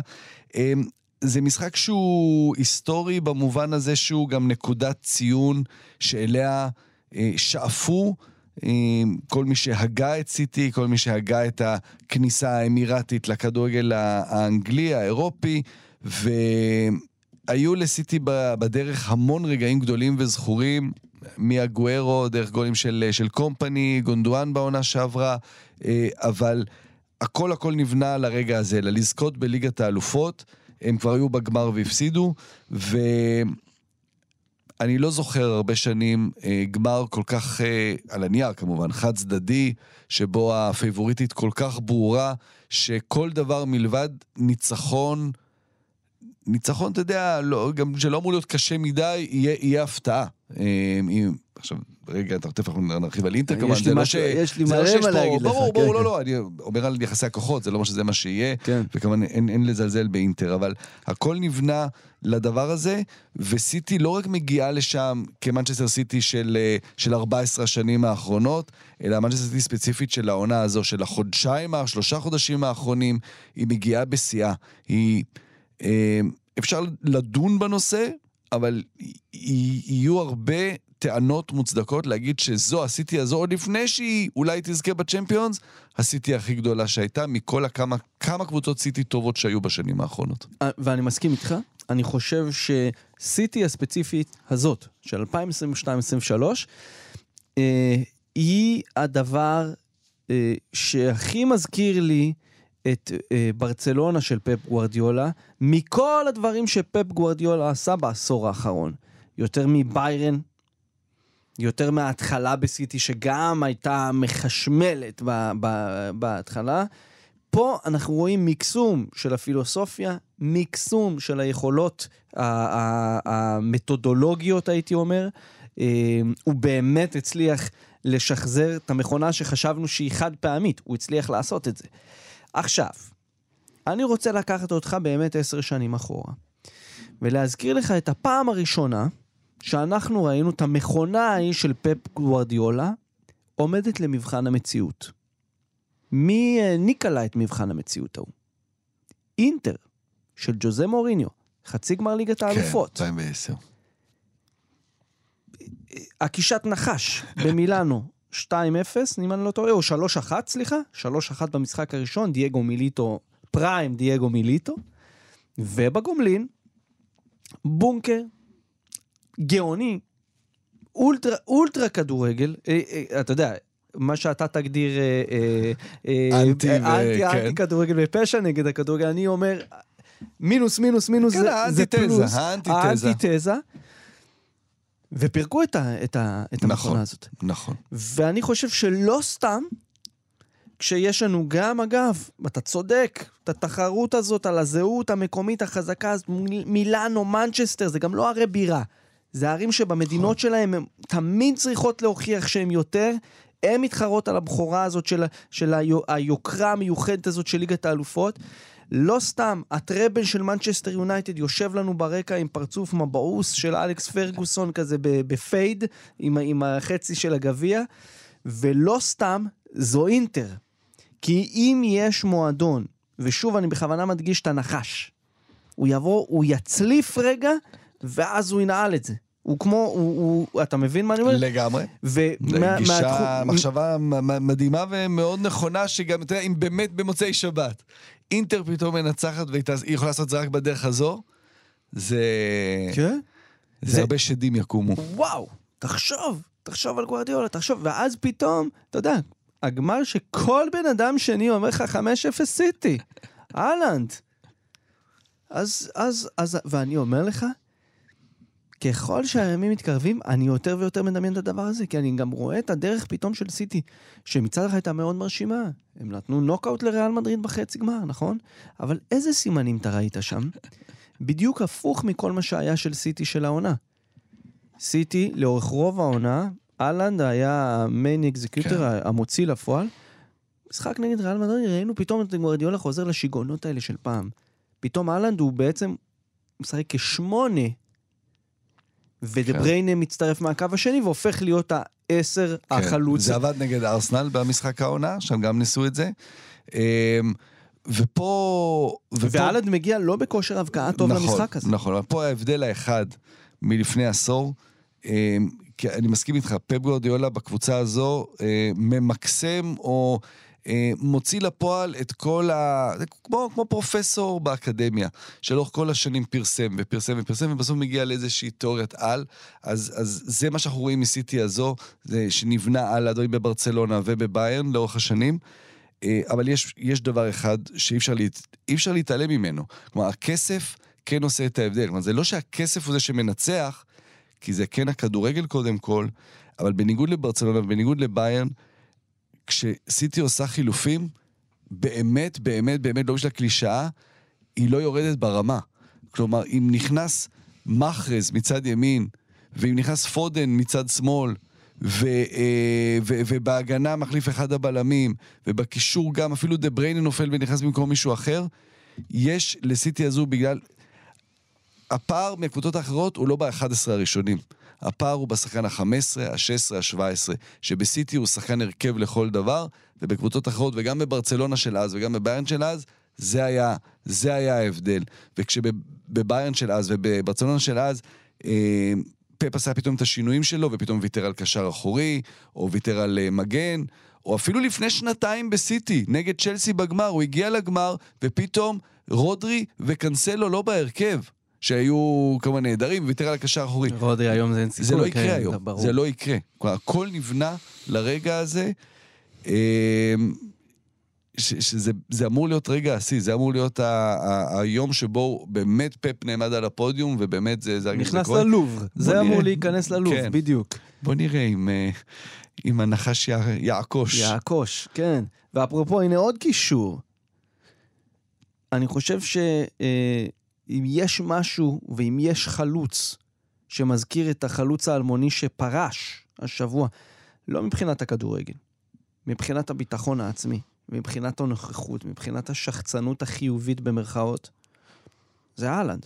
זה משחק שהוא היסטורי במובן הזה שהוא גם נקודת ציון שאליה שאפו, כל מי שהגה את סיטי, כל מי שהגה את הכניסה האמירתית לכדורגל האנגלי, האירופי, והיו לסיטי בדרך המון רגעים גדולים וזכורים, מהגוארו, דרך גולים של קומפני, גונדואן בעונה שעברה, אבל הכל נבנה לרגע הזה, ללזכות בליגת האלופות, הם כבר היו בגמר והפסידו, אני לא זוכר הרבה שנים גמר כל כך, על הנייר כמובן, חד צדדי, שבו הפייבוריטית כל כך ברורה, שכל דבר מלבד ניצחון אתה יודע, לא, גם שלא אמור להיות קשה מדי, יהיה הפתעה. עכשיו, רגע, אנחנו נרחיב על אינטר כמובן, יש לי מלא להגיד לך. ברור, לא, אני אומר על יחסי הכוחות, זה לא מה שזה מה שיהיה, וכמובן אין לזלזל באינטר, אבל הכל נבנה לדבר הזה, וסיטי לא רק מגיעה לשם כמנצ'סטר סיטי של 14 השנים האחרונות, אלא מנצ'סטר סיטי ספציפית של העונה הזו, של שלושה חודשים האחרונים, היא מגיעה בשיאה, היא... אפשר לדון בנושא, אבל יהיו הרבה טענות מוצדקות להגיד שזו הסיטי הזו, עוד לפני שהיא אולי תזכה בצ'מפיונס, הסיטי הכי גדולה שהייתה מכל כמה קבוצות סיטי טובות שהיו בשנים האחרונות. ואני מסכים איתך, אני חושב שסיטי הספציפית הזאת, של 2022-2023, היא הדבר שהכי מזכיר לי את ברצלונה של פפ גוארדיולה, מכל הדברים שפפ גוארדיולה עשה בעשור האחרון. יותר מביירן, יותר מההתחלה בסיטי, שגם הייתה מחשמלת בהתחלה. פה אנחנו רואים מקסום של הפילוסופיה, מקסום של היכולות המתודולוגיות, הייתי אומר. הוא באמת הצליח לשחזר את המכונה שחשבנו שהיא חד פעמית. הוא הצליח לעשות את זה. עכשיו, אני רוצה לקחת אותך באמת 10 שנים אחורה, ולהזכיר לך את הפעם הראשונה שאנחנו ראינו את המכונה ההיא של פפ גוארדיולה עומדת למבחן המציאות. מי ניקלה את מבחן המציאות ההוא? אינטר של ג'וזה מוריניו, חצי גמר ליגת האלופות. כן, 2010. הקישת נחש במילאנו. 2-0, אם אני לא טועה, או 3-1, סליחה, 3-1 במשחק הראשון, דיאגו מיליטו, פריים דיאגו מיליטו, ובגומלין, בונקר, גאוני, אולטרה כדורגל, אתה יודע, מה שאתה תגדיר אנטי כדורגל ופשע נגד הכדורגל, אני אומר, מינוס, מינוס, מינוס, זה פלוס, האנטיתזה, ופירקו את המכונה הזאת. נכון. ואני חושב שלא סתם, כשיש לנו גם, אגב, אתה צודק, את התחרות הזאת על הזהות המקומית החזקה, מילאנו, מנצ'סטר, זה גם לא ערי בירה. זה ערים שבמדינות שלהם, הם תמיד צריכות להוכיח שהם יותר, הם מתחרות על הבחורה הזאת של היוקרה המיוחדת הזאת של ליגת האלופות. לא סתם, הטרבל של מנצ'סטר יונייטד יושב לנו ברקע עם פרצוף מבעוס של אלכס פרגוסון כזה בפייד, עם החצי של הגביע, ולא סתם, זו אינטר. כי אם יש מועדון, ושוב אני בכוונה מדגיש את הנחש, הוא יבוא, הוא יצליף רגע, ואז הוא ינעל את זה. הוא כמו, אתה מבין מה אני אומר? לגמרי. גישה, מחשבה מדהימה ומאוד נכונה, שגם, אתה יודע, אם באמת במוצאי שבת, אינטר פתאום מנצחת, והיא יכולה לעשות זה רק בדרך הזו, זה הרבה שדים יקומו. וואו, תחשוב על גוארדיולה, תחשוב, ואז פתאום, אתה יודע, הגמר שכל בן אדם שני אומר לך 5-0 סיטי, אילנד. אז, ואני אומר לך, ככל שהימים מתקרבים, אני יותר ויותר מדמיין את הדבר הזה, כי אני גם רואה את הדרך פתאום של סיטי, שמצד לך הייתה מאוד מרשימה. הם נתנו נוקאוט לריאל מדריד בחצי גמר, נכון? אבל איזה סימנים אתה ראית שם? בדיוק הפוך מכל מה שהיה של סיטי של העונה. סיטי, לאורך רוב העונה, אילנד היה המיין אקזקיוטר, המוציא לפועל. משחק נגד ריאל מדריד, ראינו פתאום את גוארדיולה חוזר לשיגעונות האלה של פעם. פתאום אילנד הוא בעצם משחק כ8 ודבריינה מצטרף מהקו השני, והופך להיות 10 החלוץ. זה עבד נגד ארסנל במשחק העונה, שם גם ניסו את זה. ופה... ואלד מגיע לא בכושר הבקעה טוב למשחק הזה. נכון, אבל פה ההבדל האחד מלפני עשור, אני מסכים איתך, פפ גוארדיולה בקבוצה הזו, ממקסם או... מוציא לפועל את כל ה... כמו פרופסור באקדמיה, שלאורך כל השנים פרסם, ובסוף מגיע לאיזושהי תיאוריית על, אז זה מה שאנחנו רואים מסיטי הזו, זה שנבנה על הדברים בברצלונה ובביירן לאורך השנים, אבל יש דבר אחד שאי אפשר להתעלם ממנו, כלומר, הכסף כן עושה את ההבדל, כלומר, זה לא שהכסף הוא זה שמנצח, כי זה כן הכדורגל קודם כל, אבל בניגוד לברצלונה ובניגוד לביירן, כשסיטי עושה חילופים, באמת, באמת, באמת, לא בשביל הקלישאה, היא לא יורדת ברמה. כלומר, אם נכנס מחרז מצד ימין, ואם נכנס פודן מצד שמאל, ובהגנה מחליף אחד הבלמים, ובקישור גם, אפילו דבריין נופל ונכנס במקום מישהו אחר, יש לסיטי הזו בגלל... הפער מהקבוצות האחרות הוא לא ב-11 הראשונים. הפער הוא בשחקן ה-15, ה-16, ה-17, שבסיטי הוא שחקן הרכב לכל דבר, ובקבוצות אחרות, וגם בברצלונה של אז, וגם בביירן של אז, זה היה ההבדל. וכשבביירן של אז, ובברצלונה של אז, פפ עשה פתאום את השינויים שלו, ופתאום ויתר על קשר אחורי, או ויתר על מגן, או אפילו לפני 2 בסיטי, נגד צ'לסי בגמר, הוא הגיע לגמר, ופתאום רודרי וקנסלו לא בהרכב. שהיו כמה נהדרים, ויתר על הקשר האחורי. רודרי, היום זה אין סיכוי. זה לא יקרה היום, זה לא יקרה. הכל נבנה לרגע הזה, שזה אמור להיות רגע עשי, זה אמור להיות היום שבו באמת פפ נעמד על הפודיום, ובאמת זה... נכנס ללוב, זה אמור להיכנס ללוב, בדיוק. בוא נראה אם הנחש יעקוש. יעקוש, כן. ואפרופו, הנה עוד קישור. אני חושב שאם יש משהו, ואם יש חלוץ, שמזכיר את החלוץ האלמוני שפרש השבוע, לא מבחינת הכדורגל, מבחינת הביטחון העצמי, מבחינת הנוכחות, מבחינת השחצנות החיובית במרכאות, זה אילנד.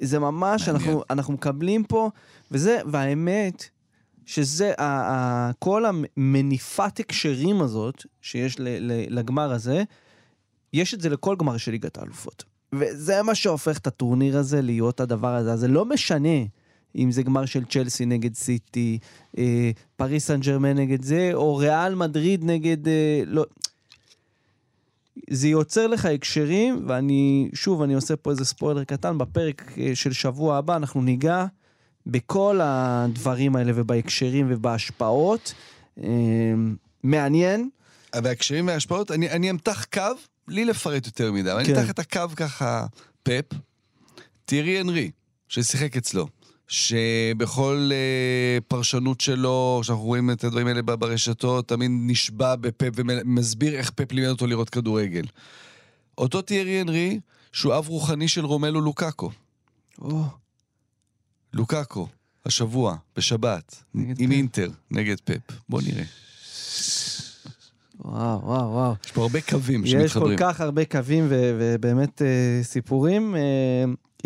זה ממש, אנחנו מקבלים פה, והאמת, שזה כל המניפת הקשרים הזאת, שיש לגמר הזה, יש את זה לכל גמר של ליגת האלופות. וזה מה שהופך את הטורניר הזה להיות הדבר הזה. זה לא משנה אם זה גמר של צ'לסי נגד סיטי, פריס סן ג'רמן נגד זה, או ריאל מדריד נגד... לא. זה יוצר לך הקשרים, ואני, שוב, אני עושה פה איזה ספוילר קטן, בפרק של שבוע הבא אנחנו ניגע בכל הדברים האלה, ובהקשרים ובהשפעות. מעניין. וההקשרים וההשפעות, אני אמתח קו, בלי לפרט יותר מדי, אבל אני אמתח את הקו ככה, פפ, תירי אנרי, ששיחק אצלו, שבכל פרשנות שלו, שאנחנו רואים את הדברים האלה ברשתות, תמיד נשבע בפפ ומסביר איך פפ לימד אותו לראות כדורגל. אותו תיארי אנרי, שהוא אב רוחני של רומלו לוקאקו. לוקאקו, השבוע, בשבת, עם אינטר, נגד פפ. בוא נראה. וואו, וואו, וואו. יש פה הרבה קווים שמתחברים. יש כל כך הרבה קווים ובאמת סיפורים.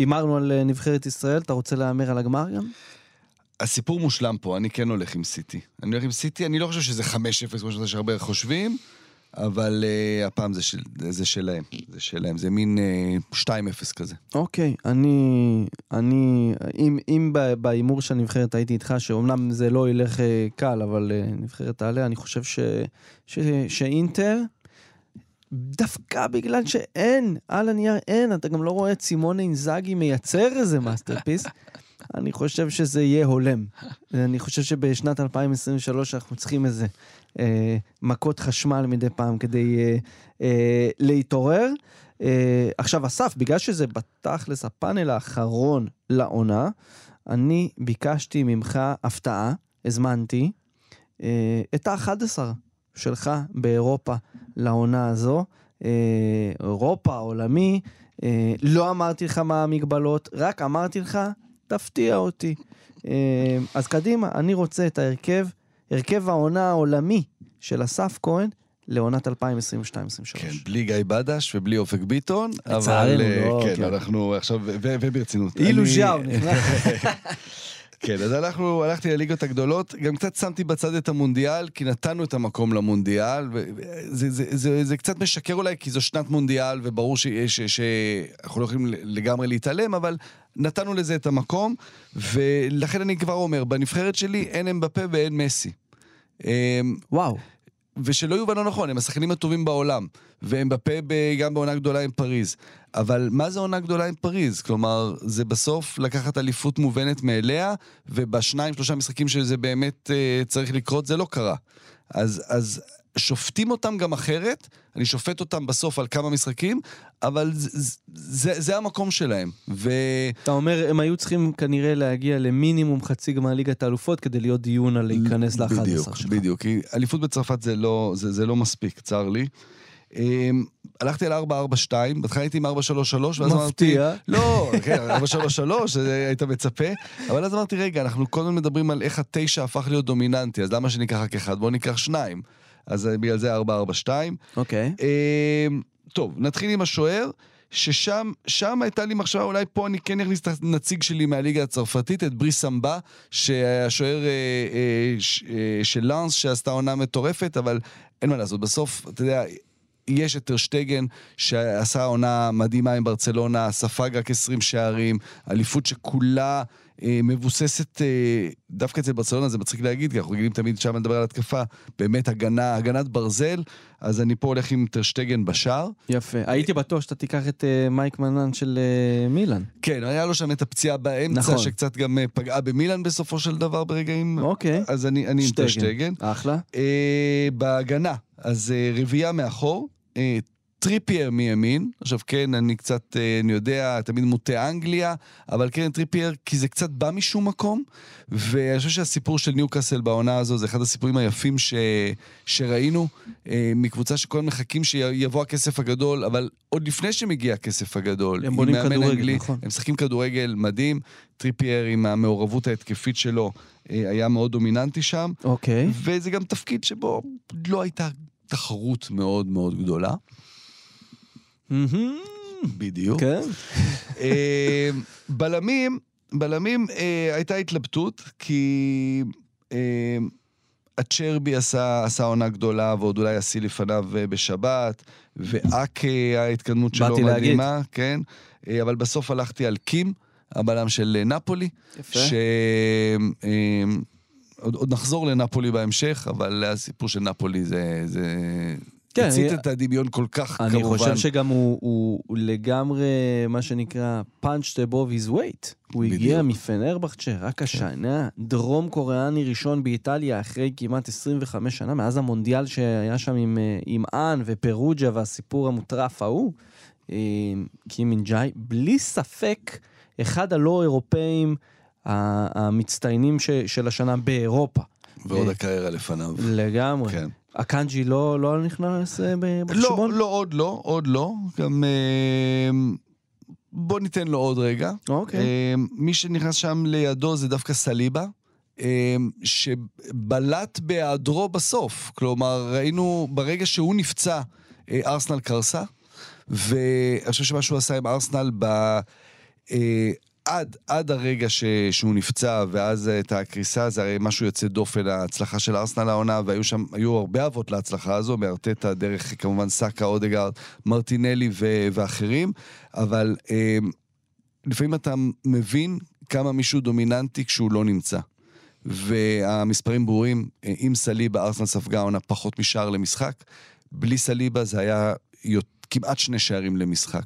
אמרנו על נבחרת ישראל, אתה רוצה לאמר על הגמר גם? הסיפור מושלם פה, אני כן הולך עם סיטי. אני הולך עם סיטי, אני לא חושב שזה 5-0, כמו שאתה שהרבה חושבים, אבל הפעם זה שלהם. זה שלהם, זה מין 2-0 כזה. אוקיי, אני, אם באימור של נבחרת הייתי איתך, שאומנם זה לא ילך קל, אבל נבחרת תעלה, אני חושב שאינטר... דווקא בגלל שאין, על הנייר אין, אתה גם לא רואה את סימון אינזאגי מייצר איזה מאסטרפיס, אני חושב שזה יהיה הולם. אני חושב שבשנת 2023 אנחנו צריכים איזה מכות חשמל מדי פעם כדי להתעורר. עכשיו אסף, בגלל שזה בתכלס הפאנל האחרון לעונה, אני ביקשתי ממך הפתעה, הזמנתי, את ה-11 שלך באירופה לעונה הזו, אירופה, עולמי, לא אמרתי לך מה המגבלות, רק אמרתי לך, תפתיע אותי. אז קדימה, אני רוצה את הרכב העונה העולמי של אסף כהן, לעונת 2022-2023. כן, בלי גיא בדש ובלי אופק ביטון, אבל כן, אנחנו עכשיו, וברצינות. אילו ז'או, נכנס. כן, אז הלכתי לליגות הגדולות, גם קצת שמתי בצד את המונדיאל, כי נתנו את המקום למונדיאל, זה קצת משקר אולי, כי זו שנת מונדיאל, וברור שאנחנו לא יכולים לגמרי להתעלם, אבל נתנו לזה את המקום, ולכן אני כבר אומר, בנבחרת שלי אין אמבפה ואין מסי. וואו. ושלא יובן לא נכון, הם השחקנים הטובים בעולם, ואמבפה גם בעונה גדולה עם פריז. אבל מה זה עונה גדולה עם פריז? כלומר, זה בסוף לקחת אליפות מובנת מאליה, ובשניים-שלושה משחקים שזה באמת צריך לקרות, זה לא קרה. אז שופטים אותם גם אחרת, אני שופט אותם בסוף על כמה משחקים, אבל זה המקום שלהם. אתה אומר, הם היו צריכים כנראה להגיע למינימום חצי גמר ליגת האלופות, כדי להיות דיון על להיכנס ל-11 שלך. בדיוק, כי אליפות בצרפת זה לא מספיק, צר לי. הלכתי על 442, בהתחלה הייתי עם 433, ואז אמרתי, לא, 433, היית מצפה, אבל אז אמרתי, רגע, אנחנו קודם מדברים על איך ה-9 הפך להיות דומיננטי, אז למה שניקח רק אחד? בואו ניקח שניים. אז בגלל זה 442. אוקיי. טוב, נתחיל עם השוער, ששם הייתה לי מחשבה, אולי פה אני כן הכניס את הנציג שלי מהליגה הצרפתית, את ברי סמבה, שהשוער של לאנס, שעשתה עונה מטורפת, אבל אין מה לעשות, בסוף, אתה יודע, יש את טרשטגן שעשה עונה מדהימה עם ברצלונה, ספג רק 20 שערים, אליפות שכולה מבוססת, דווקא אצל ברצלונה, זה מצחיק להגיד, כי אנחנו רגילים תמיד שם לדבר על התקפה, באמת הגנה, הגנת ברזל, אז אני פה הולך עם טרשטגן בשער. יפה, הייתי בטוח שאתה תיקח את מייק מנן של מילן. כן, היה לו שם את הפציעה באמצע, נכון. שקצת גם פגעה במילן בסופו של דבר ברגעים. אוקיי. אז אני עם טרשטגן. אחלה. בהגנה, אז רביעה מאחור, טריפייר מימין, עכשיו כן, אני קצת, אני יודע, תמיד מוטה אנגליה, אבל כן, טריפייר, כי זה קצת בא משום מקום, ואני חושב שהסיפור של ניוקאסל בעונה הזו, זה אחד הסיפורים היפים שראינו, מקבוצה שכל הם מחכים שיבוא הכסף הגדול, אבל עוד לפני שמגיע הכסף הגדול, הם בונים כדורגל, נכון. הם שחקים כדורגל מדהים, טריפייר עם המעורבות ההתקפית שלו, היה מאוד דומיננטי שם, אוקיי. וזה גם תפקיד שבו לא הייתה תחרות מאוד מאוד גדולה, בדיוק. בלמים הייתה התלבטות, כי הצ'רבי עשה עונה גדולה, ועוד אולי עשי לפניו בשבת, ואק ההתקדמות שלו מדהימה, אבל בסוף הלכתי על קים, הבלם של נאפולי, עוד נחזור לנאפולי בהמשך, אבל הסיפור של נאפולי זה... הצית את הדמיון כל כך, כמובן. אני חושב שגם הוא לגמרי, מה שנקרא, punch the above his weight. הוא הגיע מפנרבחצ'ה, רק השנה, דרום קוריאני ראשון באיטליה, אחרי כמעט 25 שנה, מאז המונדיאל שהיה שם עם אן ופרוג'ה, והסיפור המוטרף ההוא, קים אינג'אי, בלי ספק, אחד הלא אירופאים המצטיינים של השנה באירופה. ועוד הקריירה לפניו. לגמרי. כן. הקאנג'י לא נכנס בחשבון? לא, עוד לא. גם בוא ניתן לו עוד רגע. מי שנכנס שם לידו זה דווקא סליבה, שבלט בהיעדרו בסוף. כלומר, ראינו ברגע שהוא נפצע, ארסנל קרסה, ואני חושב שמה שהוא עשה עם ארסנל עד הרגע שהוא נפצע, ואז את הקריסה, זה הרי משהו יוצא דופן, ההצלחה של ארסנל העונה, והיו הרבה אבות להצלחה הזו, מארטטה דרך כמובן סאקה, אודגרד, מרטינלי ואחרים, אבל לפעמים אתה מבין כמה מישהו דומיננטי כשהוא לא נמצא. והמספרים ברורים, עם סליבה, ארסנל ספגה עונה פחות משער למשחק, בלי סליבה זה היה כמעט 2 שערים למשחק.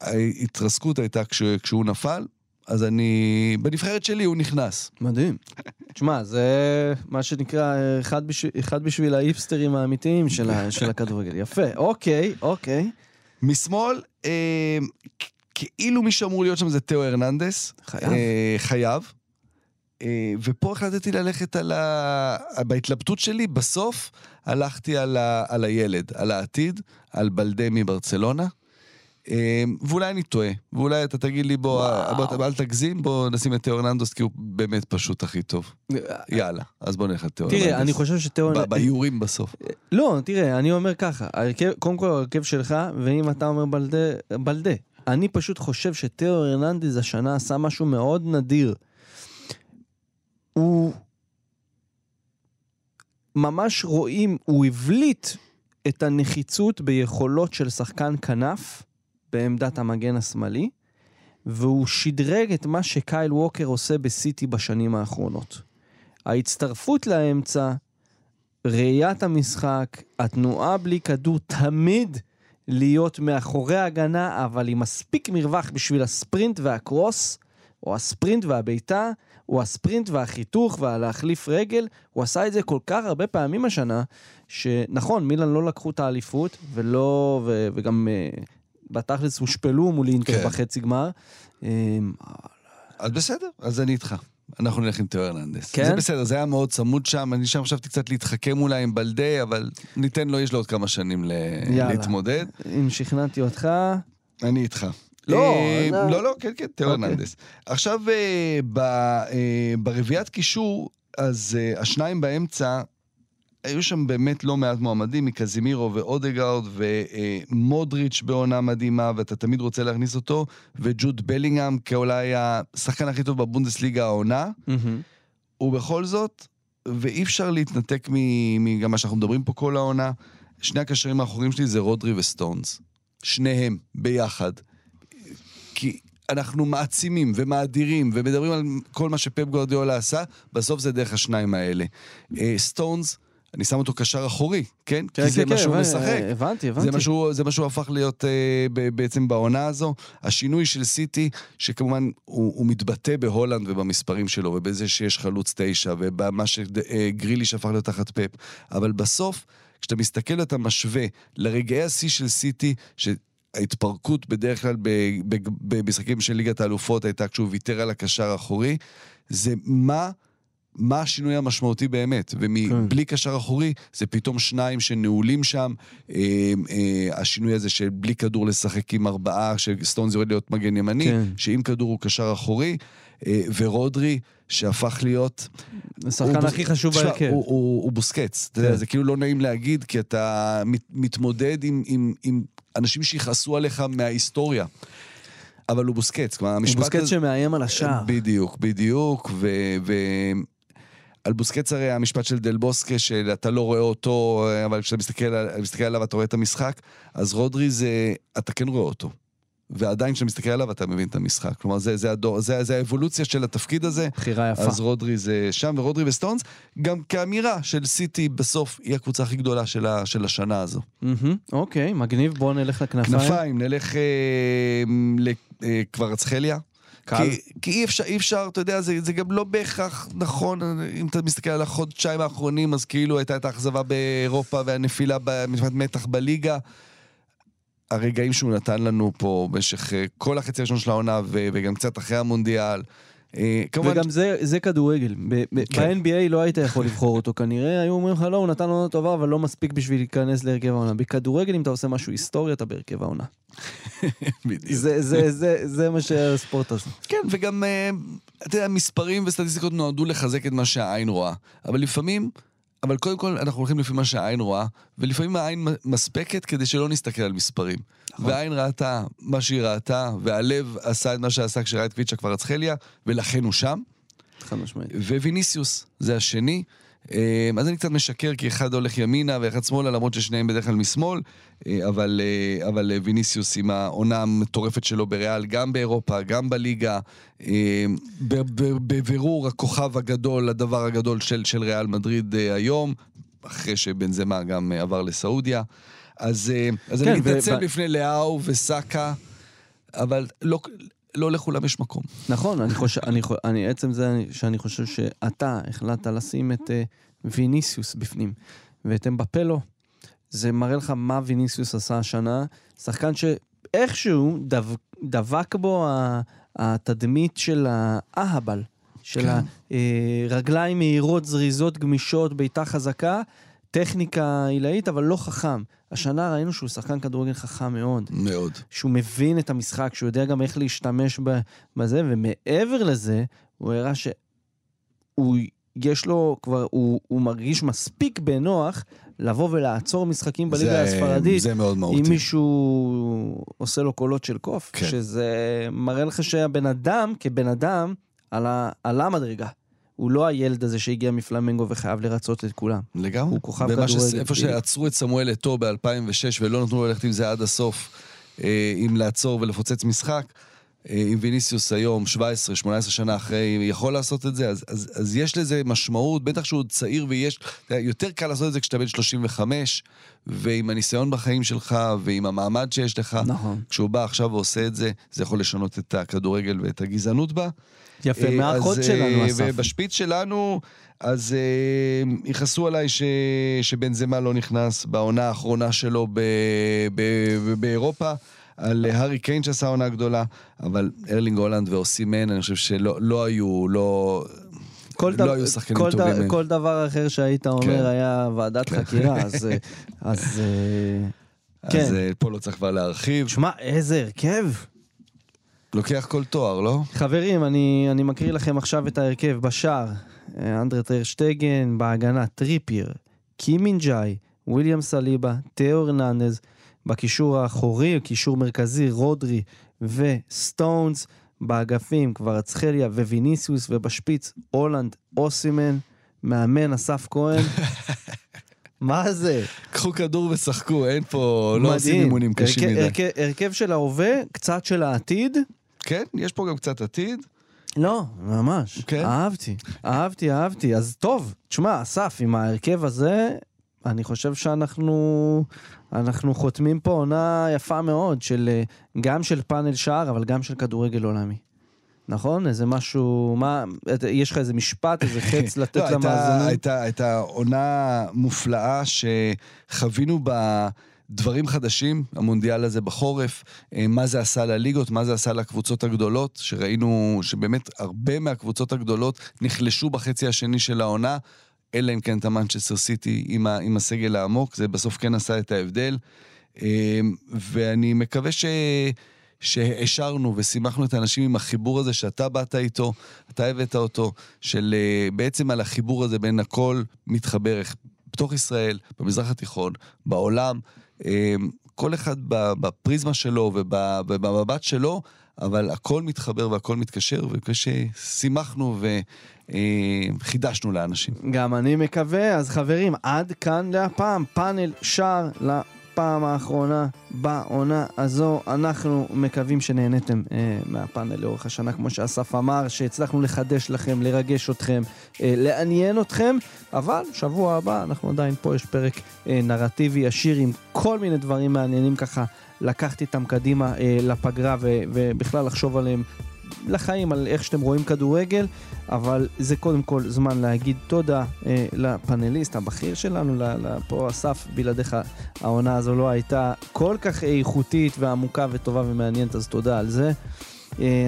ההתרסקות הייתה כשהוא נפל, אז אני, בנבחרת שלי הוא נכנס. מדהים. תשמע, זה מה שנקרא אחד בשביל האיפסטרים האמיתיים של הכדורגל. יפה, אוקיי. משמאל, כאילו מי שאמור להיות שם זה תאו הרננדס. חייב. ופה החלטתי ללכת בהתלבטות שלי, בסוף הלכתי על הילד, על העתיד, על בלדה מברצלונה. ואולי אני טועה, ואולי אתה תגיד לי אל תגזים, בוא נשים את תאו הרננדוס, כי הוא באמת פשוט הכי טוב. יאללה, אז בוא נלך את תאו הרננדוס. תראה, אני חושב שתאו... ביורים בסוף. לא, תראה, אני אומר ככה, קודם כל הרכב שלך, ואם אתה אומר בלדה, אני פשוט חושב שתאו הרננדוס השנה עשה משהו מאוד נדיר. הוא... ממש רואים, הוא הבליט את הנחיצות ביכולות של שחקן כנף, בעמדת המגן השמאלי, והוא שדרג את מה שקייל ווקר עושה בסיטי בשנים האחרונות. ההצטרפות לאמצע, ראיית המשחק, התנועה בלי כדור, תמיד להיות מאחורי ההגנה, אבל עם מספיק מרווח בשביל הספרינט והקרוס, או הספרינט והביתה, או הספרינט והחיתוך והלהחליף רגל, הוא עשה את זה כל כך הרבה פעמים השנה, שנכון, מילן לא לקחו את האליפות, וגם... בתכלס הושפלו מול אינטר בחצי גמר. אז בסדר, אז אני איתך. אנחנו נלך עם תאו הרננדס. זה בסדר, זה היה מאוד צמוד שם, אני שם חשבתי קצת להתחכם אולי עם בלדי, אבל ניתן לו, יש לו עוד כמה שנים להתמודד. אם שכנעתי אותך... אני איתך. לא, כן, תאו הרננדס. עכשיו, ברביעת קישור, אז השניים באמצע... היו שם באמת לא מעט מועמדים, מקזימירו ואודגארד ומודריץ' בעונה מדהימה, ואתה תמיד רוצה להכניס אותו, וג'וד בלינגהם כאולי השחקן הכי טוב בבונדסליגה העונה, ובכל זאת, ואי אפשר להתנתק גם מה שאנחנו מדברים פה כל העונה, שני הקשרים האחורים שלי זה רודרי וסטונס, שניהם ביחד, כי אנחנו מעצימים ומאדירים ומדברים על כל מה שפפ גוארדיולה עשה, בסוף זה דרך השניים האלה. סטונס, אני שם אותו קשר אחורי, כן? כי זה משהו משחק. הבנתי. זה משהו הפך להיות בעצם בעונה הזו. השינוי של סיטי, שכמובן הוא מתבטא בהולנד ובמספרים שלו, ובזה שיש חלוץ 9, ובמה שגריליש הפך להיות תחת פפ. אבל בסוף, כשאתה מסתכל, אתה משווה לרגעי השיא של סיטי, שההתפרקות בדרך כלל במשחקים של ליגת האלופות הייתה כשהוא ויתר על הקשר האחורי, זה מה השינוי המשמעותי באמת, ובלי קשר אחורי, זה פתאום שניים שנעולים שם, השינוי הזה שבלי כדור לשחק עם 4, שסטונס יורד להיות מגן ימני, שאם כדור הוא קשר אחורי, ורודרי שהפך להיות... השחקן הכי חשוב בהרכב. הוא בוסקץ, זה כאילו לא נעים להגיד, כי אתה מתמודד עם אנשים שיחסו עליך מההיסטוריה, אבל הוא בוסקץ, כלומר, המשפט... הוא בוסקץ שמאיים על השער. בדיוק, על בוסקץ הרי המשפט של דל בוסקה, שאתה לא רואה אותו, אבל כשאתה מסתכל עליו, אתה רואה את המשחק, אז רודרי זה, אתה כן רואה אותו. ועדיין כשאתה מסתכל עליו, אתה מבין את המשחק. כלומר, זה האבולוציה של התפקיד הזה. בחירה יפה. אז רודרי זה שם, ורודרי וסטונס, גם כאמירה של סיטי בסוף, היא הקבוצה הכי גדולה של השנה הזו. אוקיי, מגניב, בואו נלך לכנפיים. כנפיים, נלך כבר אצחליה. כי אי אפשר, אתה יודע, זה גם לא בהכרח נכון, אם אתה מסתכל על החודשיים האחרונים, אז כאילו הייתה את האכזבה באירופה, והנפילה מתח בליגה, הרגעים שהוא נתן לנו פה במשך כל החצי הראשון של העונה וגם קצת אחרי המונדיאל. וגם זה כדורגל. ב-NBA לא היית יכול לבחור אותו כנראה, היו אומרים לך לא, הוא נתן עונה טובה, אבל לא מספיק בשביל להיכנס להרכב העונה. בכדורגל אם אתה עושה משהו היסטורי, אתה בהרכב העונה. זה מה שהספורט עושה. כן, וגם המספרים וסטטיסטיקות נועדו לחזק את מה שהעין רואה. אבל לפעמים... אבל קודם כל אנחנו הולכים לפי מה שהעין רואה, ולפעמים העין מספקת כדי שלא נסתכל על מספרים. והעין ראתה מה שהיא ראתה, והלב עשה את מה שעשה כשראה את קוויצ'ה כבר אצחליה, ולכן הוא שם. וויניסיוס זה השני, אז אני קצת משקר כי אחד הולך ימינה ואחד שמאלה, למרות ששניהם בדרך כלל משמאל, אבל ויניסיוס עם העונה המטורפת שלו בריאל, גם באירופה, גם בליגה, בבירור הכוכב הגדול, הדבר הגדול של ריאל מדריד היום, אחרי שבנזמה גם עבר לסעודיה. אז אני מתנצל בפני לאו וסקה, אבל לא לכולם יש מקום. נכון, עצם זה שאני חושב שאתה החלטת לשים את ויניסיוס בפנים, ואתם בפלו, זה מראה לך מה ויניסיוס עשה השנה, שחקן שאיכשהו דבק בו התדמית של האהבל, של הרגליים מהירות, זריזות, גמישות, ביתה חזקה, טכניקה עילאית, אבל לא חכם. השנה ראינו שהוא שחקן כדורגל חכם מאוד. מאוד. שהוא מבין את המשחק, שהוא יודע גם איך להשתמש בזה, ומעבר לזה, הוא הראה שיש לו כבר, הוא מרגיש מספיק בנוח, לבוא ולעצור משחקים בליגה הספרדית, זה מאוד מהותי. אם מישהו עושה לו קולות של קוף, כן. שזה מראה לך שהבן אדם, כבן אדם, על המדרגה. הוא לא הילד הזה שהגיע מפלמנגו וחייב לרצות את כולם. לגמרי. הוא כוכב כדורגל. איפה שעצרו את סמואל אתו ב-2006 ולא נתנו ללכת עם זה עד הסוף, עם לעצור ולפוצץ משחק, עם ויניסיוס היום, 17-18 שנה אחרי, יכול לעשות את זה, אז יש לזה משמעות, בטח שהוא עוד צעיר ויש, יותר קל לעשות את זה כשאתה בן 35, ועם הניסיון בחיים שלך, ועם המעמד שיש לך, נכון. כשהוא בא עכשיו ועושה את זה, זה יכול לשנות את הכדורגל ואת הגזענות בה. יפה, מהאחות שלנו, אסף. ובשפיץ שלנו, אז יכעסו עליי שבנזמה לא נכנס בעונה האחרונה שלו באירופה, על הארי קיין שעשה עונה גדולה, אבל ארלינג הולנד ואוסימן, אני חושב שלא היו, לא היו שחקנים טובים. כל דבר אחר שהיית אומר היה ועדת חקירה, אז פה לא צריך כבר להרחיב. שמע, איזה הרכב. לוקח כל תואר, לא? חברים, אני מקריא לכם עכשיו את ההרכב בשער. אנדרי טרשטגן, בהגנה טריפיר, קימינג'אי, וויליאם סליבה, תאו הרננדז, בקישור האחורי, קישור מרכזי, רודרי וסטונס, באגפים כבר אצחליה וויניסיוס, ובשפיץ הולנד, אוסימן, מאמן אסף כהן. מה זה? קחו כדור ושחקו, אין פה, לא עושים אימונים קשים מדי. הרכב של ההווה, קצת של העתיד, כן, יש פה גם קצת עתיד. לא, ממש. אהבתי. אז טוב, תשמע, אסף, עם ההרכב הזה, אני חושב שאנחנו חותמים פה עונה יפה מאוד, גם של פאנל שער, אבל גם של כדורגל עולמי. נכון? איזה משהו, מה, יש לך איזה משפט, איזה חץ לתת למאזינים? הייתה עונה מופלאה שחווינו בה דברים חדשים, המונדיאל הזה בחורף, מה זה עשה לליגות, מה זה עשה לקבוצות הגדולות, שראינו שבאמת הרבה מהקבוצות הגדולות נחלשו בחצי השני של העונה, אלא אם כן את המנצ'סטר סיטי עם הסגל העמוק, זה בסוף כן עשה את ההבדל, ואני מקווה שהשארנו ושימחנו את האנשים עם החיבור הזה שאתה באת איתו, אתה הבאת אותו, של בעצם על החיבור הזה בין הכל מתחבר בתוך ישראל, במזרח התיכון, בעולם, כל אחד בפריזמה שלו ובמבט שלו, אבל הכל מתחבר והכל מתקשר, וכששימחנו וחידשנו לאנשים. גם אני מקווה, אז חברים, עד כאן להפעם, פאנל שער לפעם האחרונה, בעונה הזו, אנחנו מקווים שנהנתם מהפאנל לאורך השנה, כמו שאסף אמר, שהצלחנו לחדש לכם, לרגש אתכם, לעניין אתכם, אבל שבוע הבא אנחנו עדיין פה, יש פרק נרטיבי עשיר עם כל מיני דברים מעניינים ככה, לקחתי איתם קדימה לפגרה ובכלל לחשוב עליהם לחיים, על איך שאתם רואים כדורגל, אבל זה קודם כל זמן להגיד תודה לפאנליסט הבכיר שלנו, פה אסף, בלעדיך העונה הזו לא הייתה כל כך איכותית ועמוקה וטובה ומעניינת, אז תודה על זה.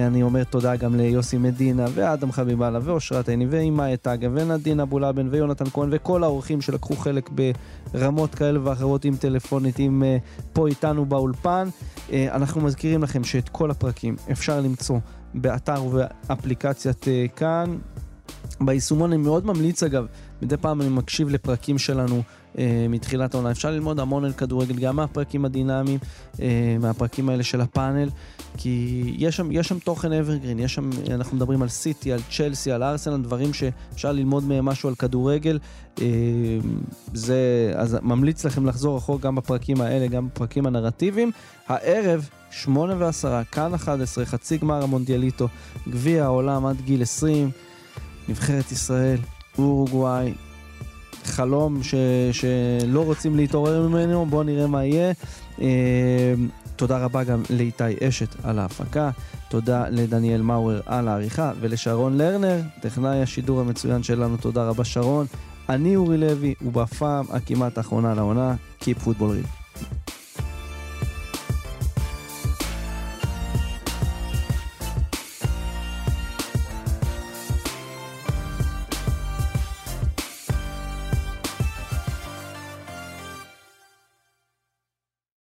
אני אומר תודה גם ליוסי מדינה ואדם חביבאללה ואושרת עיני ואימה אתגה ונדינה בולאבן ויונתן כהן וכל האורחים שלקחו חלק ברמות כאלה ואחרות, עם טלפונית, עם פה איתנו באולפן. אנחנו מזכירים לכם שאת כל הפרקים אפשר למצוא באתר ואפליקציית כאן ביישומון. אני מאוד ממליץ, אגב, מדי פעם אני מקשיב לפרקים שלנו מתחילת העונה, אפשר ללמוד המון על כדורגל, גם מהפרקים הדינמיים, מהפרקים האלה של הפאנל, כי יש שם תוכן אברגרין, אנחנו מדברים על סיטי, על צ'לסי, על ארסנל, דברים שאפשר ללמוד מהם משהו על כדורגל, אז ממליץ לכם לחזור אחורה גם בפרקים האלה, גם בפרקים הנרטיביים. הערב 8:10, כאן 11, חצי גמר המונדיאליטו, גביע העולם עד גיל 20, נבחרת ישראל, אורוגוואי, חלום שלא רוצים להתעורר ממנו, בואו נראה מה יהיה. תודה רבה גם לאיתי אשת על ההפקה, תודה לדניאל מאורר על העריכה, ולשרון לרנר, טכנאי השידור המצוין שלנו, תודה רבה שרון. אני אורי לוי, ובפעם הכמעט האחרונה לעונה, Keep Football Real.